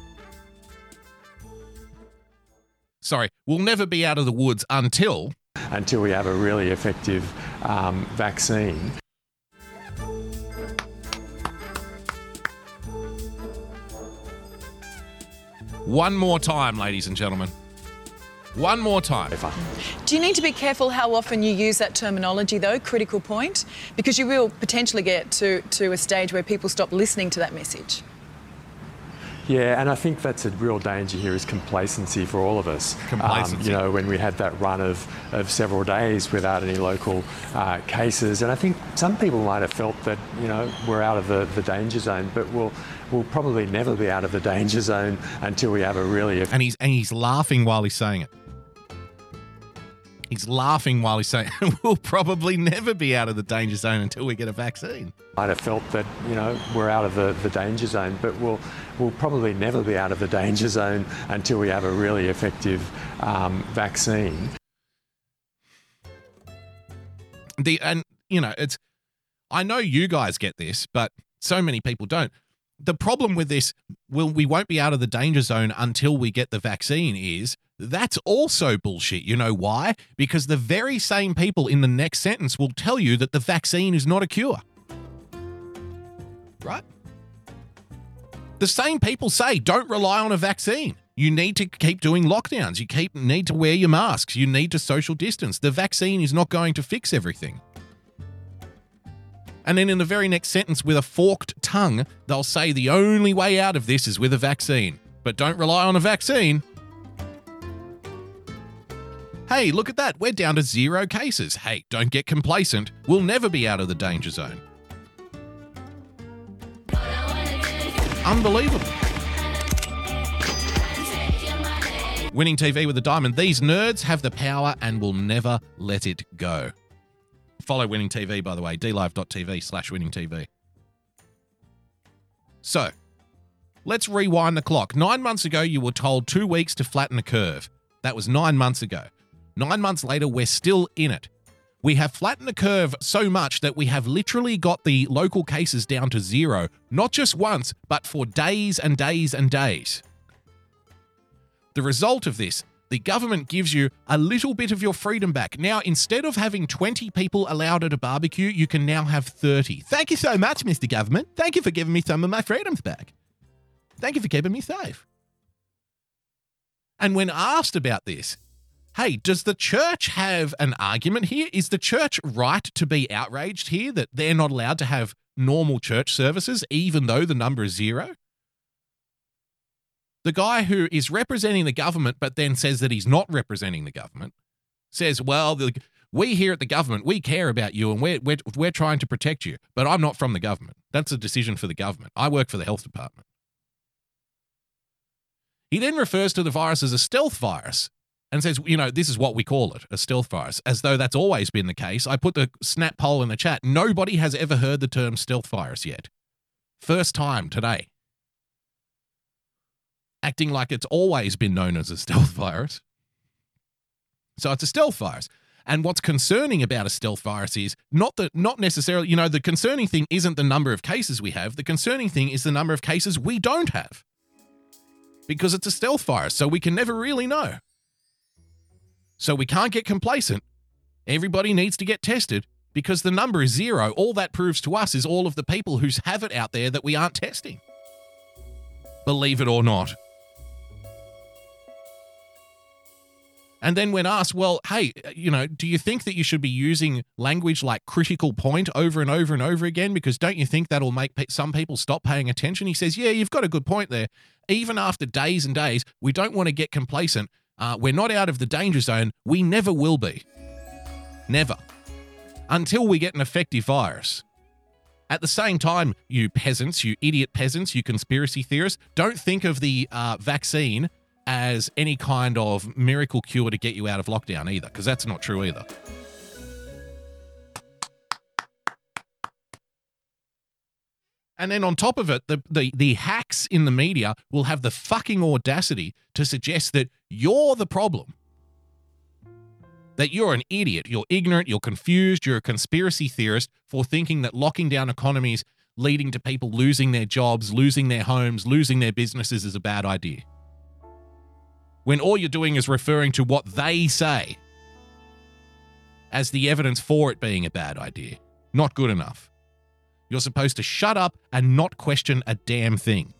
Sorry, we'll never be out of the woods until... Until we have a really effective um, vaccine. One more time, ladies and gentlemen. One more time. Do you need to be careful how often you use that terminology, though, critical point? Because you will potentially get to, to a stage where people stop listening to that message. Yeah, and I think that's a real danger here is complacency for all of us. Complacency. Um, you know, when we had that run of, of several days without any local uh, cases, and I think some people might have felt that, you know, we're out of the, the danger zone, but we'll we'll probably never be out of the danger zone until we have a really... And he's, and he's laughing while he's saying it. He's laughing while he's saying, we'll probably never be out of the danger zone until we get a vaccine. I'd have felt that, you know, we're out of the, the danger zone, but we'll we'll probably never be out of the danger zone until we have a really effective um, vaccine. The and, you know, it's, I know you guys get this, but so many people don't. The problem with this, well, we won't be out of the danger zone until we get the vaccine is, that's also bullshit. You know why? Because the very same people in the next sentence will tell you that the vaccine is not a cure. Right? The same people say, don't rely on a vaccine. You need to keep doing lockdowns. You keep need to wear your masks. You need to social distance. The vaccine is not going to fix everything. And then in the very next sentence, with a forked tongue, they'll say the only way out of this is with a vaccine. But don't rely on a vaccine. Hey, look at that. We're down to zero cases. Hey, don't get complacent. We'll never be out of the danger zone. Unbelievable. Winning T V with a diamond. These nerds have the power and will never let it go. Follow Winning T V, by the way, d live dot t v slash Winning T V. So, let's rewind the clock. Nine months ago, you were told two weeks to flatten the curve. That was nine months ago. Nine months later, we're still in it. We have flattened the curve so much that we have literally got the local cases down to zero, not just once, but for days and days and days. The result of this, the government gives you a little bit of your freedom back. Now, instead of having twenty people allowed at a barbecue, you can now have thirty. Thank you so much, Mister Government. Thank you for giving me some of my freedoms back. Thank you for keeping me safe. And when asked about this, hey, does the church have an argument here? Is the church right to be outraged here that they're not allowed to have normal church services, even though the number is zero? The guy who is representing the government, but then says that he's not representing the government, says, well, the, we here at the government, we care about you and we're, we're, we're trying to protect you, but I'm not from the government. That's a decision for the government. I work for the health department. He then refers to the virus as a stealth virus and says, you know, this is what we call it, a stealth virus, as though that's always been the case. I put the snap poll in the chat. Nobody has ever heard the term stealth virus yet. First time today. Acting like it's always been known as a stealth virus. So it's a stealth virus. And what's concerning about a stealth virus is not that, not necessarily, you know, the concerning thing isn't the number of cases we have. The concerning thing is the number of cases we don't have. Because it's a stealth virus, so we can never really know. So we can't get complacent. Everybody needs to get tested because the number is zero. All that proves to us is all of the people who have it out there that we aren't testing. Believe it or not. And then when asked, well, hey, you know, do you think that you should be using language like critical point over and over and over again? Because don't you think that'll make pe- some people stop paying attention? He says, yeah, you've got a good point there. Even after days and days, we don't want to get complacent. Uh, we're not out of the danger zone. We never will be. Never. Until we get an effective virus. At the same time, you peasants, you idiot peasants, you conspiracy theorists, don't think of the uh, vaccine as any kind of miracle cure to get you out of lockdown either, because that's not true either. And then on top of it, the, the, the hacks in the media will have the fucking audacity to suggest that you're the problem. That you're an idiot, you're ignorant, you're confused, you're a conspiracy theorist for thinking that locking down economies leading to people losing their jobs, losing their homes, losing their businesses is a bad idea. When all you're doing is referring to what they say as the evidence for it being a bad idea. Not good enough. You're supposed to shut up and not question a damn thing.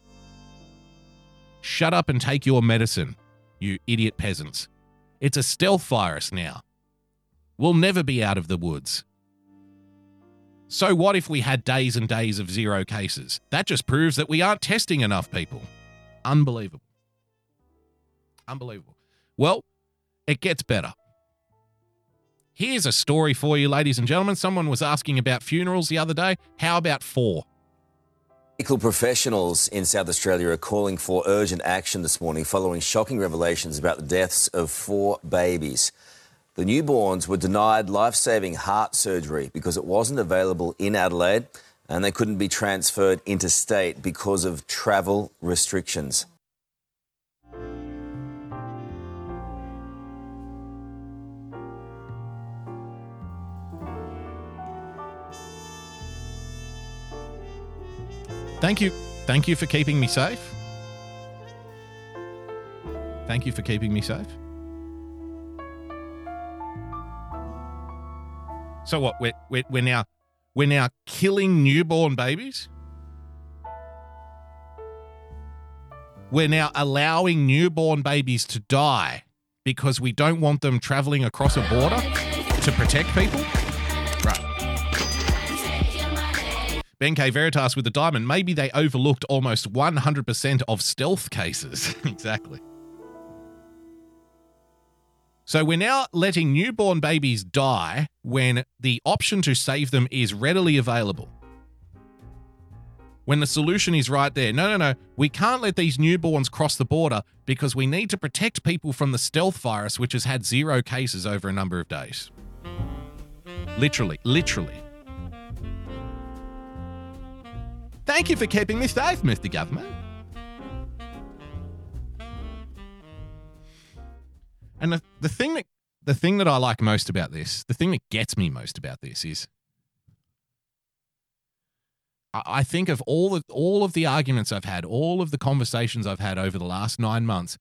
Shut up and take your medicine, you idiot peasants. It's a stealth virus now. We'll never be out of the woods. So what if we had days and days of zero cases? That just proves that we aren't testing enough people. Unbelievable. Unbelievable. Well, it gets better. Here's a story for you, ladies and gentlemen. Someone was asking about funerals the other day. How about four? Medical professionals in South Australia are calling for urgent action this morning following shocking revelations about the deaths of four babies. The newborns were denied life-saving heart surgery because it wasn't available in Adelaide and they couldn't be transferred interstate because of travel restrictions. Thank you. Thank you for keeping me safe. Thank you for keeping me safe. So what? We're, we're, we're, now, we're now killing newborn babies? We're now allowing newborn babies to die because we don't want them travelling across a border to protect people? Ben K. Veritas with the diamond. Maybe they overlooked almost one hundred percent of stealth cases. Exactly. So we're now letting newborn babies die when the option to save them is readily available. When the solution is right there. No, no, no. We can't let these newborns cross the border because we need to protect people from the stealth virus, which has had zero cases over a number of days. Literally, literally. Thank you for keeping me safe, Mister Government. And the, the thing that the thing that I like most about this, the thing that gets me most about this is I, I think of all the, all of the arguments I've had, all of the conversations I've had over the last nine months,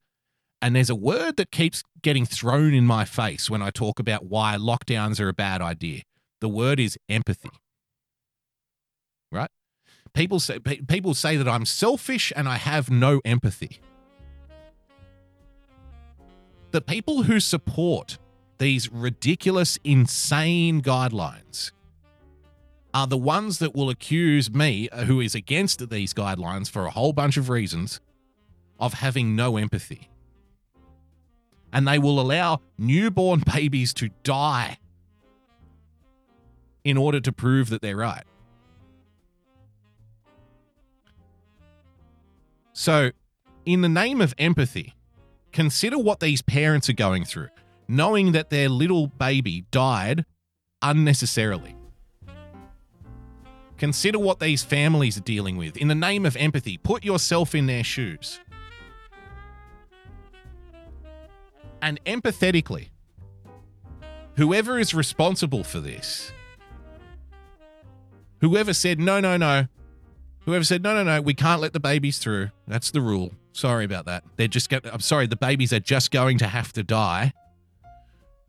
and there's a word that keeps getting thrown in my face when I talk about why lockdowns are a bad idea. The word is empathy. Right? People say people say that I'm selfish and I have no empathy. the people who support these ridiculous, insane guidelines are the ones that will accuse me, who is against these guidelines for a whole bunch of reasons, of having no empathy. And they will allow newborn babies to die in order to prove that they're right. So, in the name of empathy, consider what these parents are going through, knowing that their little baby died unnecessarily. Consider what these families are dealing with. In the name of empathy, put yourself in their shoes. And empathetically, whoever is responsible for this, whoever said, no, no, no, whoever said, no, no, no, we can't let the babies through. That's the rule. Sorry about that. They're just going to, I'm sorry, the babies are just going to have to die.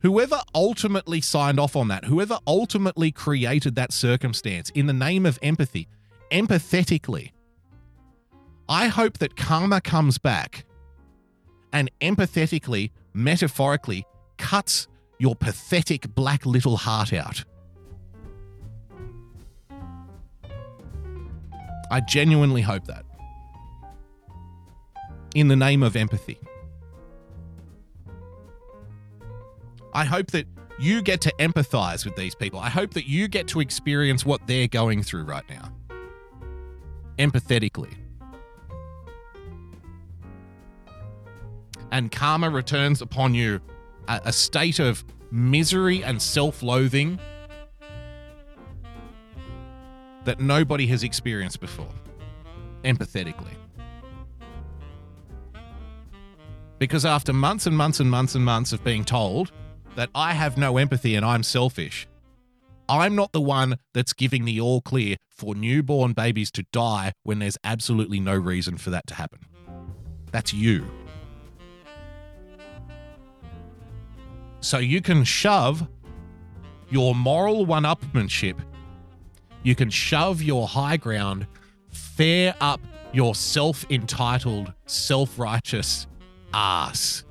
Whoever ultimately signed off on that, whoever ultimately created that circumstance in the name of empathy, empathetically, I hope that karma comes back and empathetically, metaphorically, cuts your pathetic black little heart out. I genuinely hope that. In the name of empathy. I hope that you get to empathize with these people. I hope that you get to experience what they're going through right now. Empathetically. And karma returns upon you a, a state of misery and self-loathing that nobody has experienced before. Empathetically. Because after months and months and months and months of being told that I have no empathy and I'm selfish. I'm not the one that's giving the all clear for newborn babies to die when there's absolutely no reason for that to happen. That's you. So you can shove your moral one-upmanship, you can shove your high ground, fair up your self-entitled, self-righteous ass.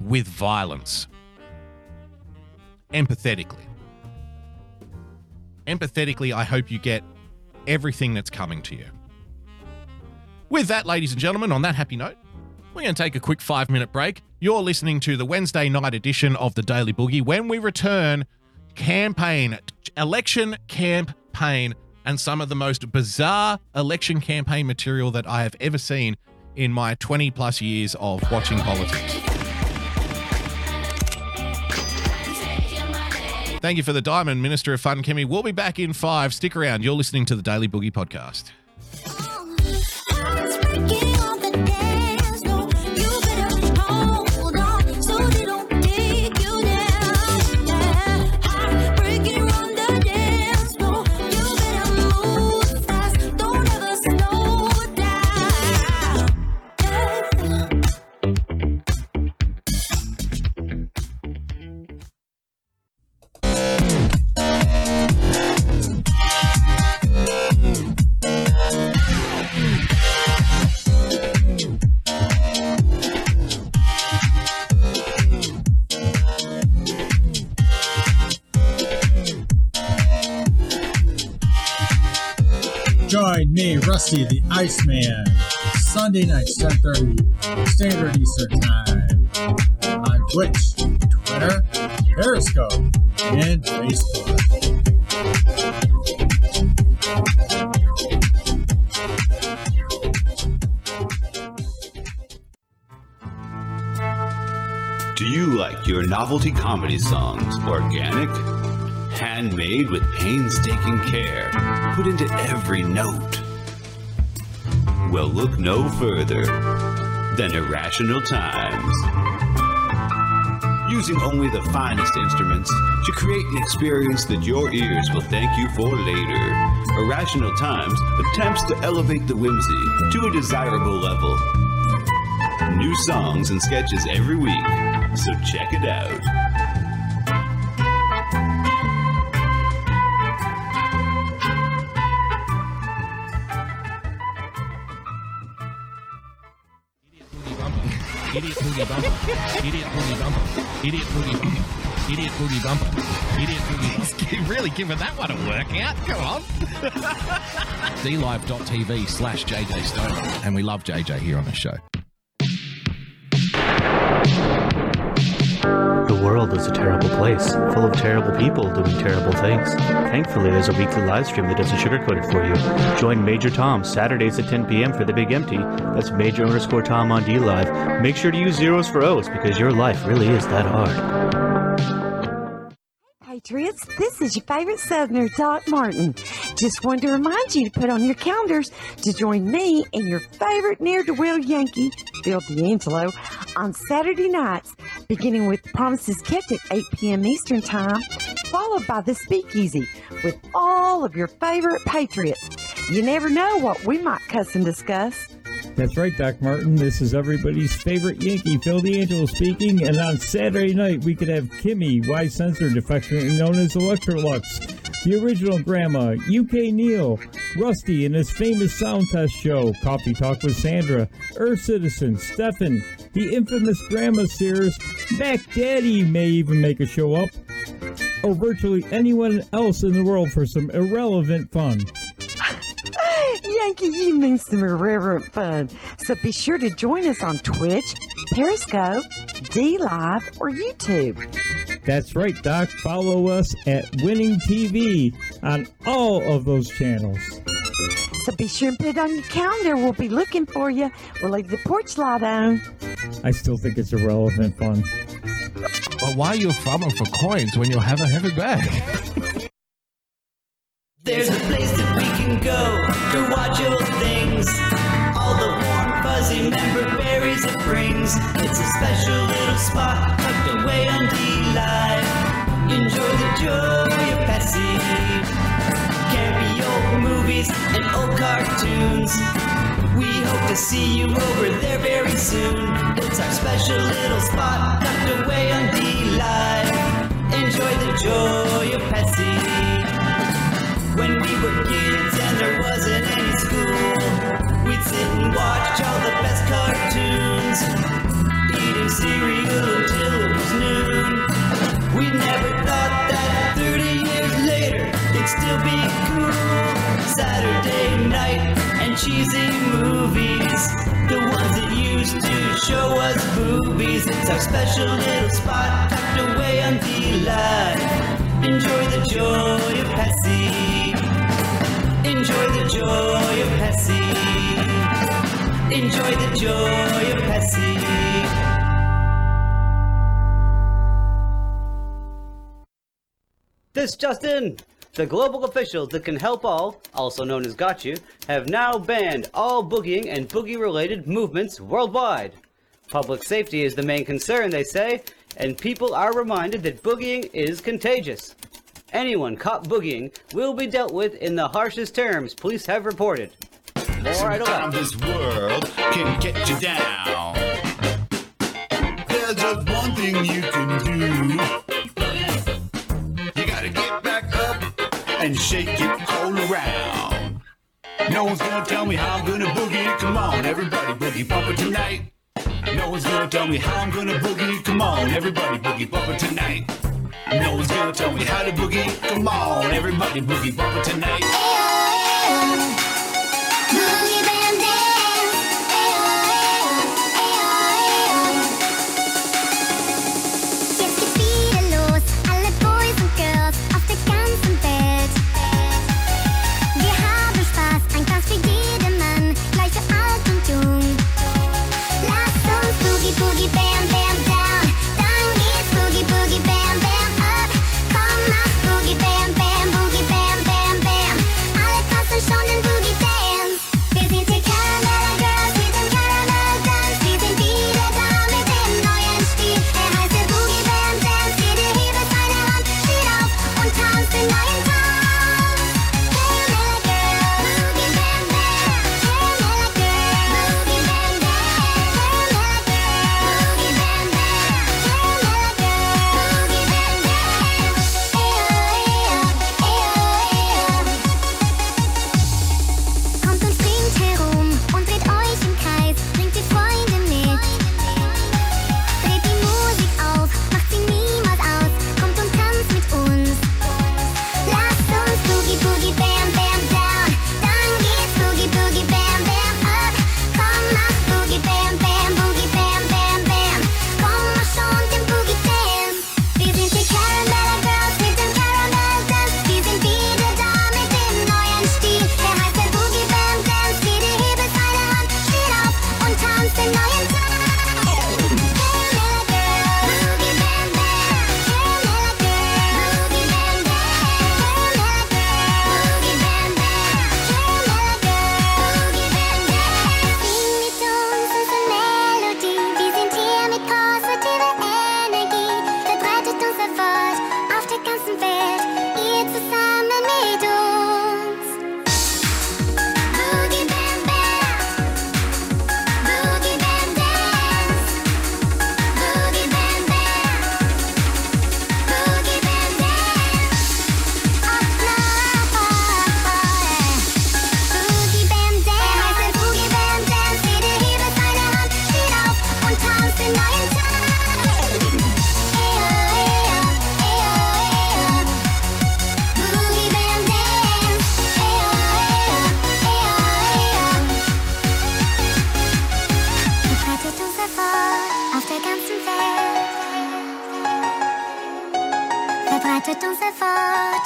With violence. Empathetically. Empathetically, I hope you get everything that's coming to you. With that, ladies and gentlemen, on that happy note, we're going to take a quick five-minute break. You're listening to the Wednesday night edition of the Daily Boogie. When we return, campaign, election campaign, and some of the most bizarre election campaign material that I have ever seen in my twenty-plus years of watching politics. Thank you for the diamond, Minister of Fun, Kimmy. We'll be back in five. Stick around. You're listening to the Daily Boogie Podcast. Join me, Rusty the Iceman, Sunday nights, ten thirty Standard Eastern Time, on Twitch, Twitter, Periscope, and Facebook. Do you like your novelty comedy songs organic? Handmade with painstaking care, put into every note. Well, look no further than Irrational Times. Using only the finest instruments to create an experience that your ears will thank you for later. Irrational Times attempts to elevate the whimsy to a desirable level. New songs and sketches every week, so check it out. Idiot Boogie Bumper. Idiot Boogie Bumper. Idiot Boogie Bumper. Idiot Boogie Bumper. Idiot Boogie Bumper. Really giving that one a workout. Come on. D-Live.tv slash J J Stone. And we love J J here on the show. The world is a terrible place, full of terrible people doing terrible things. Thankfully, there's a weekly live stream that doesn't sugarcoat it for you. Join Major Tom Saturdays at ten p.m. for The Big Empty. That's Major underscore Tom on D-Live. Make sure to use zeros for O's because your life really is that hard. Patriots, this is your favorite Southerner, Doc Martin. Just wanted to remind you to put on your calendars to join me and your favorite ne'er-do-well Yankee, Phil D'Angelo, on Saturday nights, beginning with Promises Kept at eight p.m. Eastern Time, followed by The Speakeasy with all of your favorite Patriots. You never know what we might cuss and discuss. That's right, Doc Martin. This is everybody's favorite Yankee, Phil D'Angelo speaking, and on Saturday night we could have Kimmy, Y Censored, affectionately known as Electrolux, the original Grandma, U K Neil, Rusty and his famous sound test show, Coffee Talk with Sandra, Earth Citizen, Stefan, the infamous Grandma Sears, Mac Daddy may even make a show up, or virtually anyone else in the world for some irrelevant fun. Yankee, you mean some irreverent fun. So be sure to join us on Twitch, Periscope, D-Live, or YouTube. That's right, Doc. Follow us at Winning T V on all of those channels. So be sure and put it on your calendar. We'll be looking for you. We'll leave the porch light on. I still think it's irrelevant fun. But why are you farming for coins when you'll have a heavy bag? There's a place that we can go to watch old things. All the warm, fuzzy member berries it brings. It's a special little spot tucked away on D-Live. Enjoy the joy of Pessy. Carry old movies and old cartoons. We hope to see you over there very soon. It's our special little spot tucked away on D-Live. Enjoy the joy of Pessy. When we were kids and there wasn't any school, we'd sit and watch all the best cartoons, eating cereal until it was noon. We never thought that thirty years later it'd still be cool. Saturday night and cheesy movies, the ones that used to show us boobies. It's our special little spot tucked away on D-Live. Enjoy the joy of Pessy. Enjoy the joy of Pessy. Enjoy the joy of Pessy. This just in! The global officials that can help all, also known as Got You, have now banned all boogieing and boogie-related movements worldwide. Public safety is the main concern, they say, and people are reminded that boogieing is contagious. Anyone caught boogieing will be dealt with in the harshest terms police have reported. Sometimes this world can get you down. There's just one thing you can do. And shake it all around. No one's gonna tell me how I'm gonna boogie. Come on, everybody boogie bumper tonight. No one's gonna tell me how I'm gonna boogie. Come on, everybody boogie bumper tonight. No one's gonna tell me how to boogie. Come on, everybody boogie bumper tonight. Ayo, boogie bandits. Jetzt geht wieder los, alle Boys und Girls auf der ganzen Welt. Boogie, bam, bam, down. Dann geht's Boogie, Boogie, bam, bam, up. Komm, mach Boogie, bam, bam, Boogie, bam, bam, bam.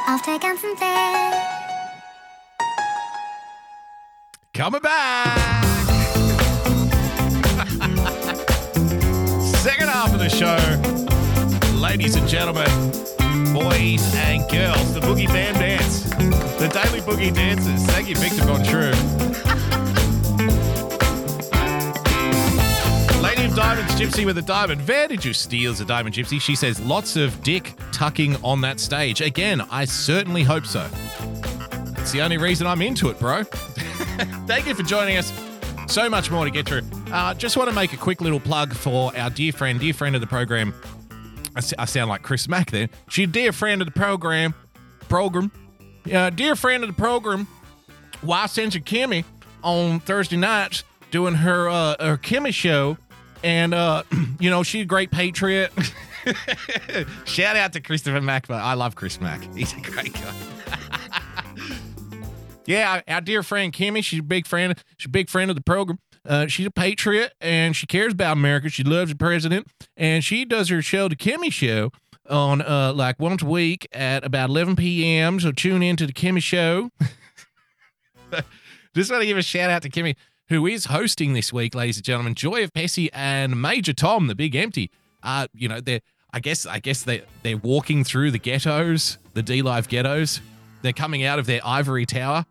auf der ganzen Welt. Coming back. Second half of the show. Ladies and gentlemen, boys and girls, the Boogie Band Dance. The Daily Boogie Dances. Thank you, Victor Von True. Lady of Diamonds, Gypsy with a Diamond. Where did you steal the Diamond Gypsy? She says, lots of dick tucking on that stage. Again, I certainly hope so. It's the only reason I'm into it, bro. Thank you for joining us. So much more to get through. Uh, just want to make a quick little plug for our dear friend, dear friend of the program. I, I sound like Chris Mack there. She's a dear friend of the program. Program. Uh, dear friend of the program, Wasenja Kimmy on Thursday nights doing her, uh, her Kimmy show. And, uh, you know, she's a great patriot. Shout out to Christopher Mack. But I love Chris Mack. He's a great guy. Yeah, our dear friend Kimmy, she's a big friend. She's a big friend of the program. Uh, she's a patriot and she cares about America. She loves the president, and she does her show, the Kimmy Show, on uh, like once a week at about eleven p.m. So tune in to the Kimmy Show. Just want to give a shout out to Kimmy, who is hosting this week, ladies and gentlemen. Joy of Pessy and Major Tom, the Big Empty. Uh, you know, they're I guess I guess they they're walking through the ghettos, the D-Live ghettos. They're coming out of their ivory tower.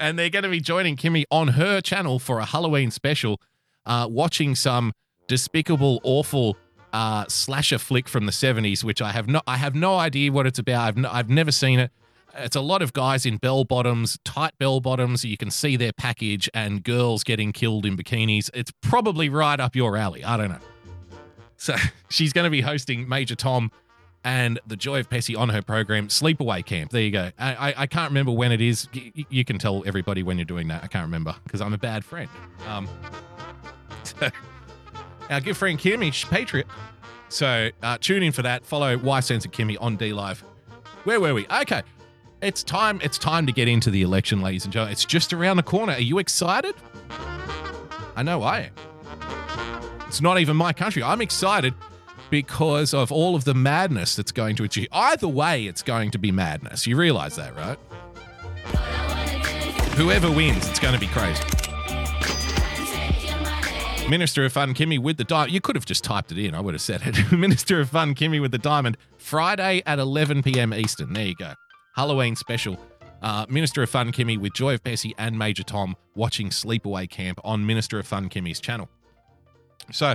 And they're going to be joining Kimmy on her channel for a Halloween special, uh, watching some despicable, awful uh, slasher flick from the seventies, which I have no, I have no idea what it's about. I've, no, I've never seen it. It's a lot of guys in bell bottoms, tight bell bottoms. You can see their package, and girls getting killed in bikinis. It's probably right up your alley. I don't know. So she's going to be hosting Major Tom and the Joy of Pessy on her program, Sleepaway Camp. There you go. I, I, I can't remember when it is. Y- you can tell everybody when you're doing that. I can't remember because I'm a bad friend. Um, so, our good friend Kimmy, she's patriot. So uh, tune in for that. Follow Ysense and Kimmy on D-Live. Where were we? Okay. It's time. It's time to get into the election, ladies and gentlemen. It's just around the corner. Are you excited? I know I am. It's not even my country. I'm excited because of all of the madness that's going to achieve. Either way, it's going to be madness. You realize that, right? Whoever wins, it's going to be crazy. Minister of Fun Kimmy with the Diamond. You could have just typed it in. I would have said it. Minister of Fun Kimmy with the Diamond. Friday at eleven p.m. Eastern. There you go. Halloween special. Uh, Minister of Fun Kimmy with Joy of Pessy and Major Tom watching Sleepaway Camp on Minister of Fun Kimmy's channel. So,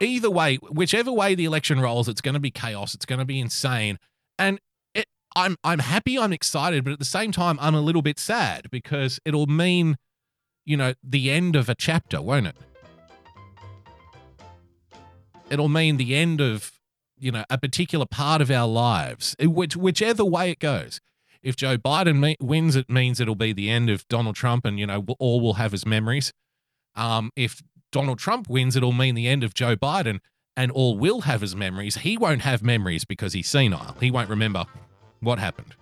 either way, whichever way the election rolls, it's going to be chaos. It's going to be insane. And it, I'm I'm happy, I'm excited, but at the same time, I'm a little bit sad because it'll mean, you know, the end of a chapter, won't it? It'll mean the end of, you know, a particular part of our lives, which, whichever way it goes. If Joe Biden me- wins, it means it'll be the end of Donald Trump and, you know, we'll, all we'll have his memories. Um, if Donald Trump wins, it'll mean the end of Joe Biden and all will have his memories. He won't have memories because he's senile. He won't remember what happened.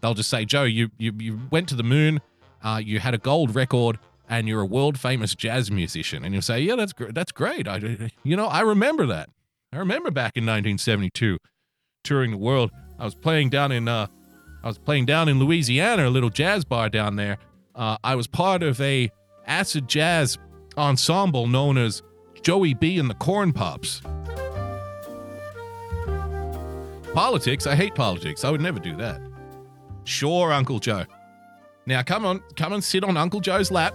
They'll just say, Joe, you you, you went to the moon, uh, you had a gold record, and you're a world-famous jazz musician. And you'll say, yeah, that's, gr- that's great. I, you know, I remember that. I remember back in nineteen seventy-two, touring the world. I was playing down in uh, I was playing down in Louisiana, a little jazz bar down there. Uh, I was part of a acid jazz ensemble known as Joey B and the Corn Pops. Politics? I hate politics. I would never do that. Sure, Uncle Joe. Now come on, come and sit on Uncle Joe's lap.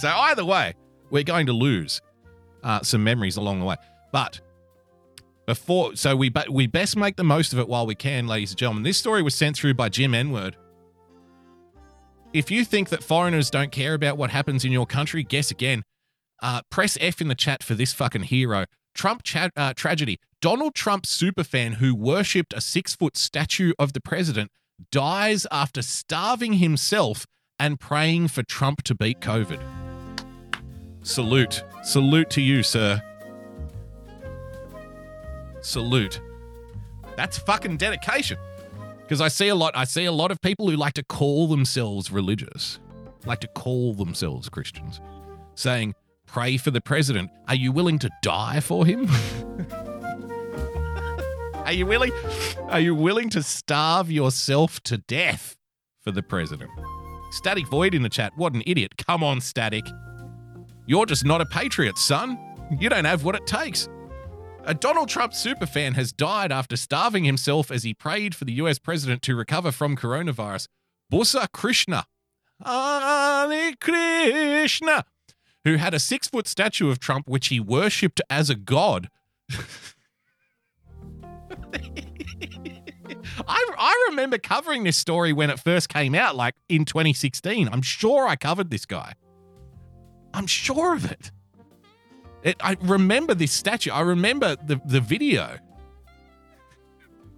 So either way, we're going to lose uh, some memories along the way. But before, so we but we best make the most of it while we can, ladies and gentlemen. This story was sent through by Jim N-Word. If you think that foreigners don't care about what happens in your country, guess again. Uh, press F in the chat for this fucking hero. Trump cha- uh, tragedy. Donald Trump superfan who worshipped a six-foot statue of the president dies after starving himself and praying for Trump to beat COVID. Salute. Salute to you, sir. Salute. That's fucking dedication. Because I see a lot, I see a lot of people who like to call themselves religious, like to call themselves Christians, saying, pray for the president. Are you willing to die for him? Are you willing? Are you willing to starve yourself to death for the president? Static Void in the chat. What an idiot. Come on, Static. You're just not a patriot, son. You don't have what it takes. A Donald Trump superfan has died after starving himself as he prayed for the U S president to recover from coronavirus. Busa Krishna. Hare Krishna. Who had a six-foot statue of Trump, which he worshipped as a god. I, I remember covering this story when it first came out, like in twenty sixteen. I'm sure I covered this guy. I'm sure of it. it I remember this statue. I remember the, the video.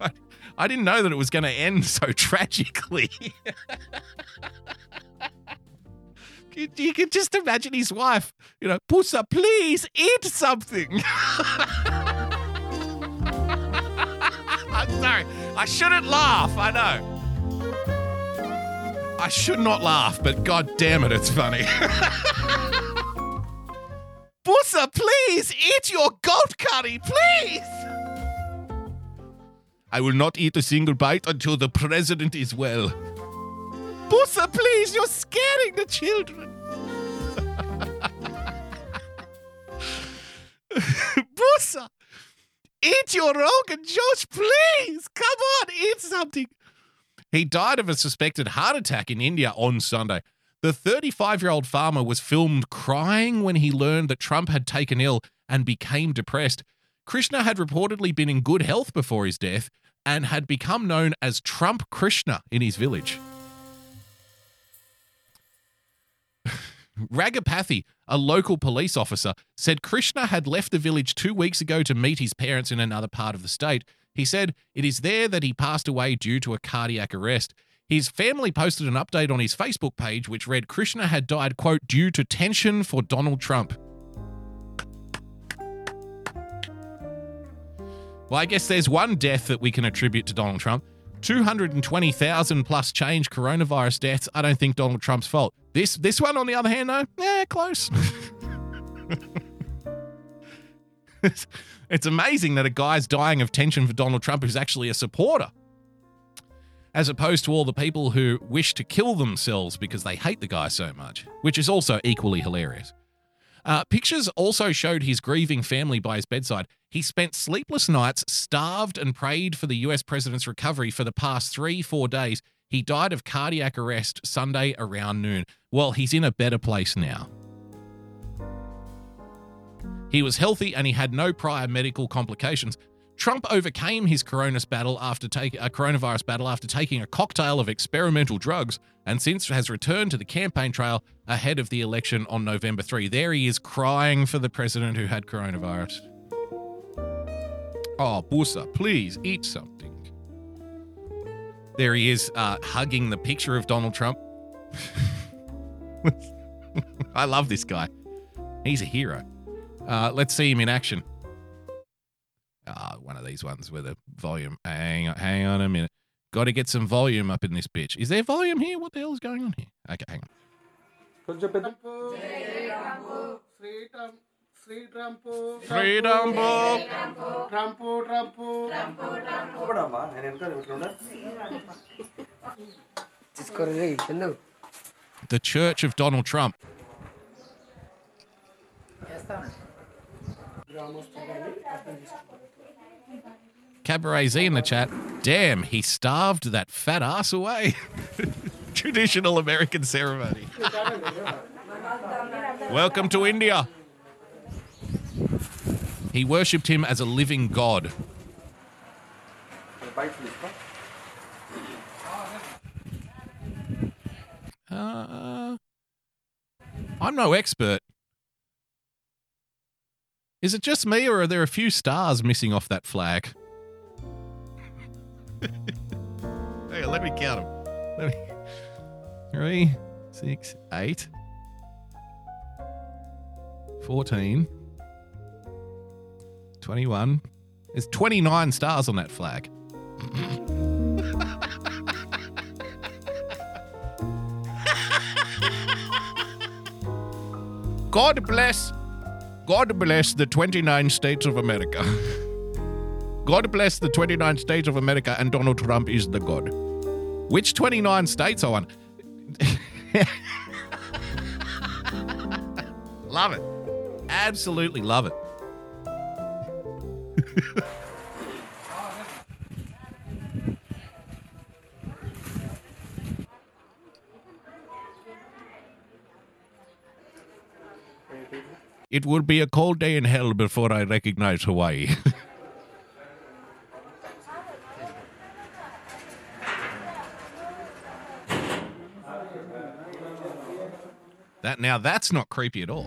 I, I didn't know that it was going to end so tragically. You, you can just imagine his wife, you know, Pusa, please eat something. I'm sorry. I shouldn't laugh. I know. I should not laugh, but God damn it, it's funny. Pusa, please eat your goat curry, please. I will not eat a single bite until the president is well. Bussa, please, you're scaring the children. Bussa, eat your Rogan Josh, please. Come on, eat something. He died of a suspected heart attack in India on Sunday. The thirty-five-year-old farmer was filmed crying when he learned that Trump had taken ill and became depressed. Krishna had reportedly been in good health before his death and had become known as Trump Krishna in his village. Ragapathy, a local police officer, said Krishna had left the village two weeks ago to meet his parents in another part of the state. He said it is there that he passed away due to a cardiac arrest. His family posted an update on his Facebook page which read Krishna had died, quote, due to tension for Donald Trump. Well, I guess there's one death that we can attribute to Donald Trump. two hundred twenty thousand plus change coronavirus deaths. I don't think Donald Trump's fault. This this one, on the other hand, though, yeah, close. it's, it's amazing that a guy's dying of tension for Donald Trump who's actually a supporter, as opposed to all the people who wish to kill themselves because they hate the guy so much, which is also equally hilarious. Uh, pictures also showed his grieving family by his bedside. He spent sleepless nights, starved and prayed for the U S president's recovery for the past three, four days. He died of cardiac arrest Sunday around noon. Well, he's in a better place now. He was healthy and he had no prior medical complications. Trump overcame his coronavirus battle after, take, uh, coronavirus battle after taking a cocktail of experimental drugs and since has returned to the campaign trail ahead of the election on November third. There he is crying for the president who had coronavirus. Oh, Busa, please eat something. There he is uh, hugging the picture of Donald Trump. I love this guy. He's a hero. Uh, let's see him in action. Ah, oh, one of these ones with a volume. Hang on, hang on a minute. Got to get some volume up in this bitch. Is there volume here? What the hell is going on here? Okay, hang on. Free Trump, free Trump, free Trump, Trump, Trump, Trump. The Church of Donald Trump. Cabaret Z in the chat. Damn, he starved that fat ass away. Traditional American ceremony. Welcome to India. He worshipped him as a living god. Uh, I'm no expert. Is it just me or are there a few stars missing off that flag? Hang on, let me count them. Let me... Three, six, eight, fourteen, twenty-one. There's twenty-nine stars on that flag. God bless. God bless the twenty-nine states of America. God bless the twenty-nine states of America and Donald Trump is the God. Which twenty-nine states, I won? Love it. Absolutely love it. It will be a cold day in hell before I recognize Hawaii. That now that's not creepy at all.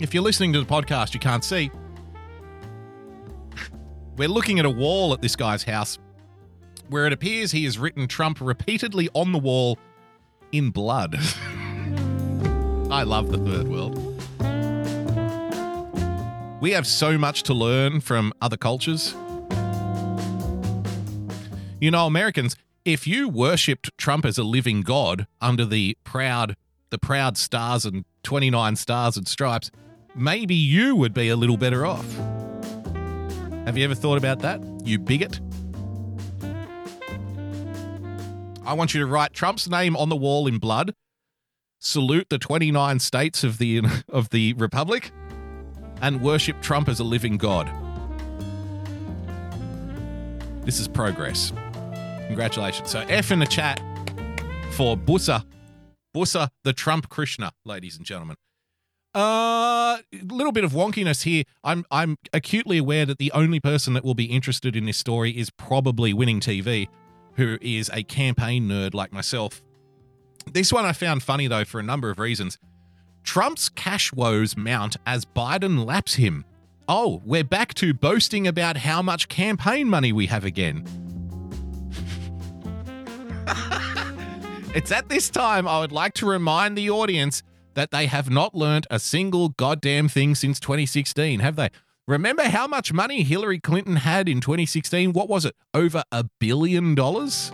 If you're listening to the podcast, you can't see. We're looking at a wall at this guy's house where it appears he has written Trump repeatedly on the wall in blood. I love the third world. We have so much to learn from other cultures. You know, Americans, if you worshipped Trump as a living god under the proud, the proud stars and twenty-nine stars and stripes, maybe you would be a little better off. Have you ever thought about that, you bigot? I want you to write Trump's name on the wall in blood, salute the twenty-nine states of the of the Republic, and worship Trump as a living god. This is progress. Congratulations. So F in the chat for Bussa. Bussa, the Trump Krishna, ladies and gentlemen. A uh, little bit of wonkiness here. I'm I'm acutely aware that the only person that will be interested in this story is probably Winning T V, who is a campaign nerd like myself. This one I found funny, though, for a number of reasons. Trump's cash woes mount as Biden laps him. Oh, we're back to boasting about how much campaign money we have again. It's at this time I would like to remind the audience that they have not learnt a single goddamn thing since twenty sixteen, have they? Remember how much money Hillary Clinton had in twenty sixteen? What was it? Over a billion dollars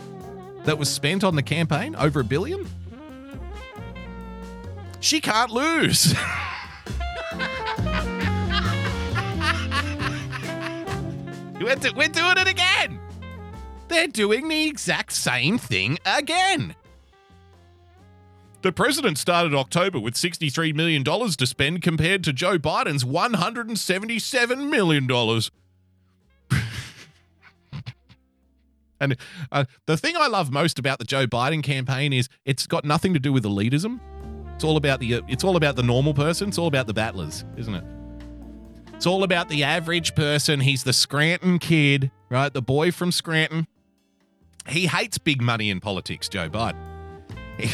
that was spent on the campaign? Over a billion? She can't lose. We're doing it again. They're doing the exact same thing again. The president started October with sixty-three million dollars to spend compared to Joe Biden's one hundred seventy-seven million dollars. And uh, the thing I love most about the Joe Biden campaign is it's got nothing to do with elitism. It's all about the uh, it's all about the normal person. It's all about the battlers, isn't it? It's all about the average person. He's the Scranton kid, right? The boy from Scranton. He hates big money in politics, Joe Biden. He-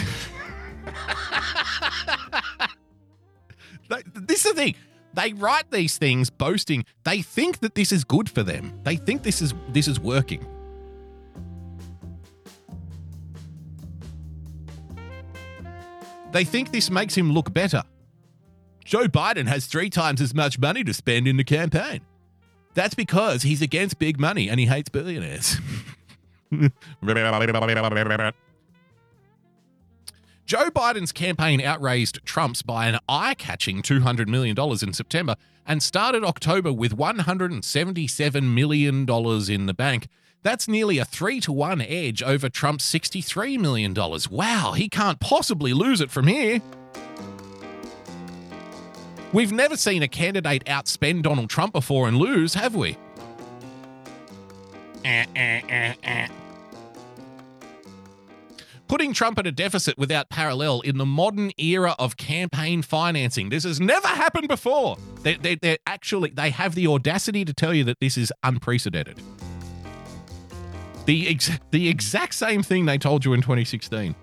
This is the thing. They write these things boasting. They think that this is good for them. They think this is this is working. They think this makes him look better. Joe Biden has three times as much money to spend in the campaign. That's because he's against big money and he hates billionaires. Joe Biden's campaign outraised Trump's by an eye-catching two hundred million dollars in September and started October with one hundred seventy-seven million dollars in the bank. That's nearly a three to one edge over Trump's sixty-three million dollars. Wow, he can't possibly lose it from here. We've never seen a candidate outspend Donald Trump before and lose, have we? Eh, eh, eh, eh. Putting Trump at a deficit without parallel in the modern era of campaign financing. This has never happened before. They, they, they're actually, they have the audacity to tell you that this is unprecedented. The, ex- the exact same thing they told you in twenty sixteen.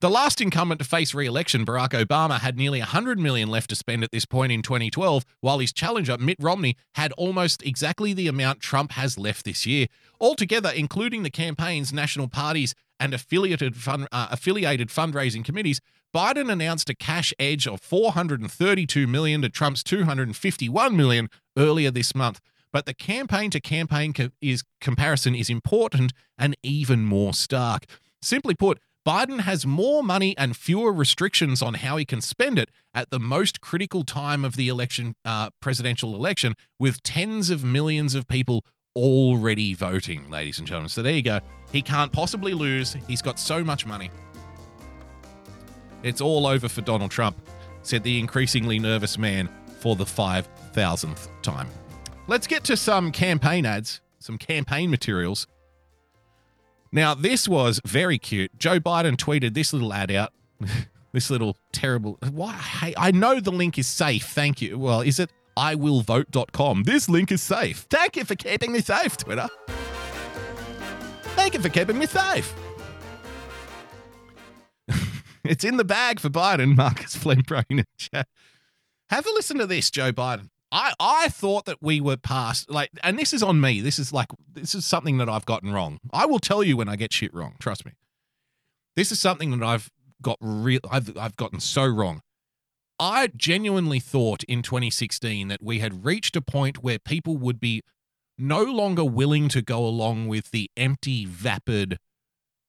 The last incumbent to face re-election, Barack Obama, had nearly one hundred million dollars left to spend at this point in twenty twelve, while his challenger, Mitt Romney, had almost exactly the amount Trump has left this year. Altogether, including the campaign's national parties and affiliated fund, uh, affiliated fundraising committees, Biden announced a cash edge of four hundred thirty-two million dollars to Trump's two hundred fifty-one million dollars earlier this month. But the campaign-to-campaign co- is, comparison is important and even more stark. Simply put, Biden has more money and fewer restrictions on how he can spend it at the most critical time of the election, uh, presidential election, with tens of millions of people already voting, ladies and gentlemen. So there you go. He can't possibly lose. He's got so much money. It's all over for Donald Trump, said the increasingly nervous man for the five thousandth time. Let's get to some campaign ads, some campaign materials. Now, this was very cute. Joe Biden tweeted this little ad out, this little terrible, why? Hey, I know the link is safe, thank you. Well, is it I will vote dot com? This link is safe. Thank you for keeping me safe, Twitter. Thank you for keeping me safe. It's in the bag for Biden, Marcus Flembrain in chat. Have a listen to this, Joe Biden. I, I thought that we were past, like, and this is on me. This is like, this is something that I've gotten wrong. I will tell you when I get shit wrong. Trust me. This is something that I've got real, I've, I've gotten so wrong. I genuinely thought in twenty sixteen that we had reached a point where people would be no longer willing to go along with the empty, vapid,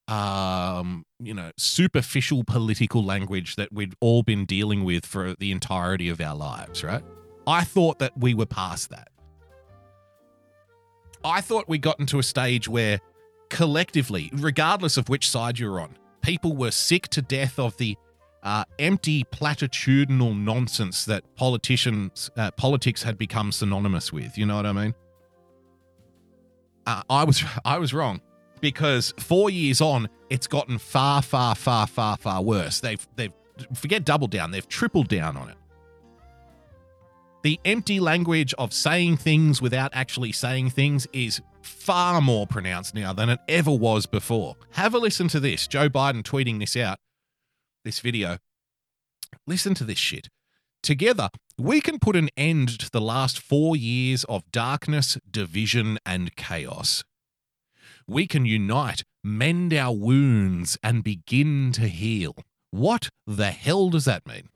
um, you know, superficial political language that we'd all been dealing with for the entirety of our lives, right? I thought that we were past that. I thought we got into a stage where collectively, regardless of which side you're on, people were sick to death of the uh, empty platitudinal nonsense that politicians, uh, politics had become synonymous with. You know what I mean? Uh, I was, I was wrong, because four years on, it's gotten far, far, far, far, far worse. They've, they've, forget double down, they've tripled down on it. The empty language of saying things without actually saying things is far more pronounced now than it ever was before. Have a listen to this. Joe Biden tweeting this out, this video. Listen to this shit. Together, we can put an end to the last four years of darkness, division, and chaos. We can unite, mend our wounds, and begin to heal. What the hell does that mean?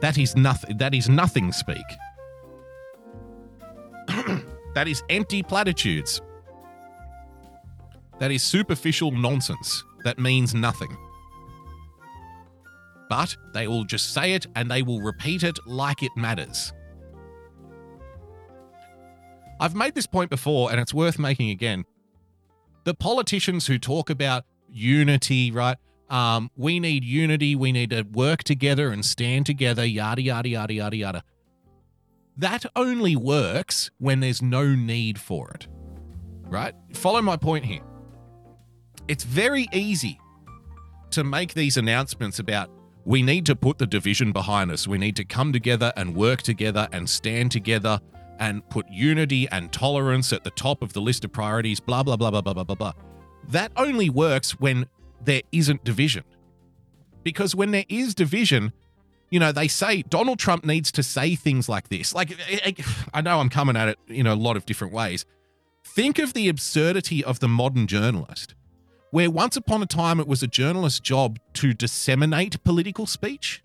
That is nothing. That is nothing speak. That is empty platitudes. That is superficial nonsense. That means nothing. But they will just say it and they will repeat it like it matters. I've made this point before and it's worth making again. The politicians who talk about unity, right? Um, we need unity, we need to work together and stand together, yada, yada, yada, yada, yada. That only works when there's no need for it, right? Follow my point here. It's very easy to make these announcements about we need to put the division behind us. We need to come together and work together and stand together and put unity and tolerance at the top of the list of priorities, blah, blah, blah, blah, blah, blah, blah, blah. That only works when there isn't division. Because when there is division, you know, they say Donald Trump needs to say things like this. Like, I know I'm coming at it in a lot of different ways. Think of the absurdity of the modern journalist, where once upon a time it was a journalist's job to disseminate political speech,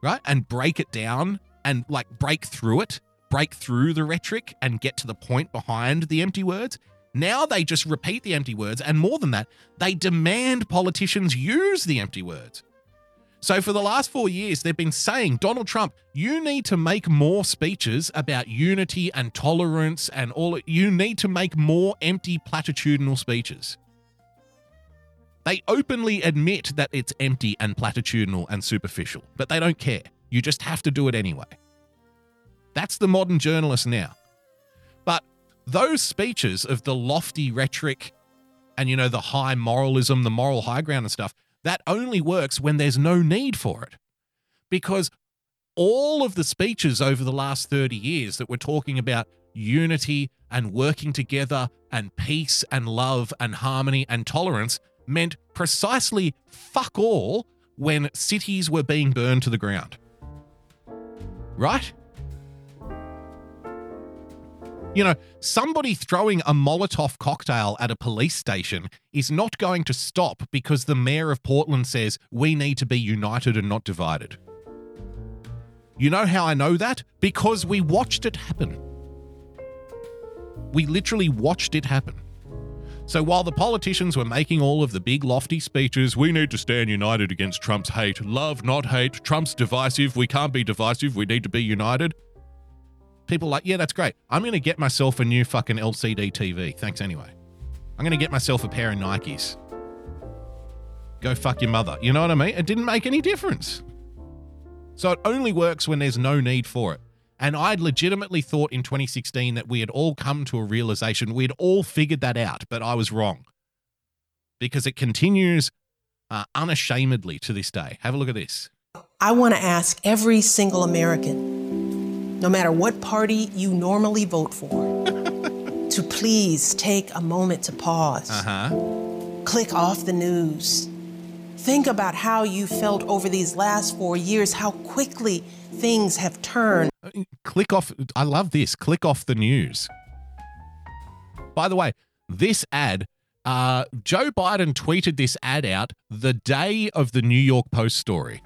right? And break it down and like break through it, break through the rhetoric and get to the point behind the empty words. Now they just repeat the empty words, and more than that, they demand politicians use the empty words. So for the last four years, they've been saying, Donald Trump, you need to make more speeches about unity and tolerance and all. You need to make more empty platitudinal speeches. They openly admit that it's empty and platitudinal and superficial, but they don't care. You just have to do it anyway. That's the modern journalist now. But those speeches of the lofty rhetoric and, you know, the high moralism, the moral high ground and stuff, that only works when there's no need for it. Because all of the speeches over the last thirty years that were talking about unity and working together and peace and love and harmony and tolerance meant precisely fuck all when cities were being burned to the ground. Right? You know, somebody throwing a Molotov cocktail at a police station is not going to stop because the mayor of Portland says we need to be united and not divided. You know how I know that? Because we watched it happen. We literally watched it happen. So while the politicians were making all of the big lofty speeches, we need to stand united against Trump's hate, love, not hate, Trump's divisive, we can't be divisive, we need to be united. People are like, yeah, that's great. I'm going to get myself a new fucking L C D T V. Thanks anyway. I'm going to get myself a pair of Nikes. Go fuck your mother. You know what I mean? It didn't make any difference. So it only works when there's no need for it. And I'd legitimately thought in twenty sixteen that we had all come to a realization, we'd all figured that out, but I was wrong. Because it continues uh, unashamedly to this day. Have a look at this. I want to ask every single American, no matter what party you normally vote for, to please take a moment to pause. Uh-huh. Click off the news. Think about how you felt over these last four years, how quickly things have turned. Click off. I love this. Click off the news. By the way, this ad, uh, Joe Biden tweeted this ad out the day of the New York Post story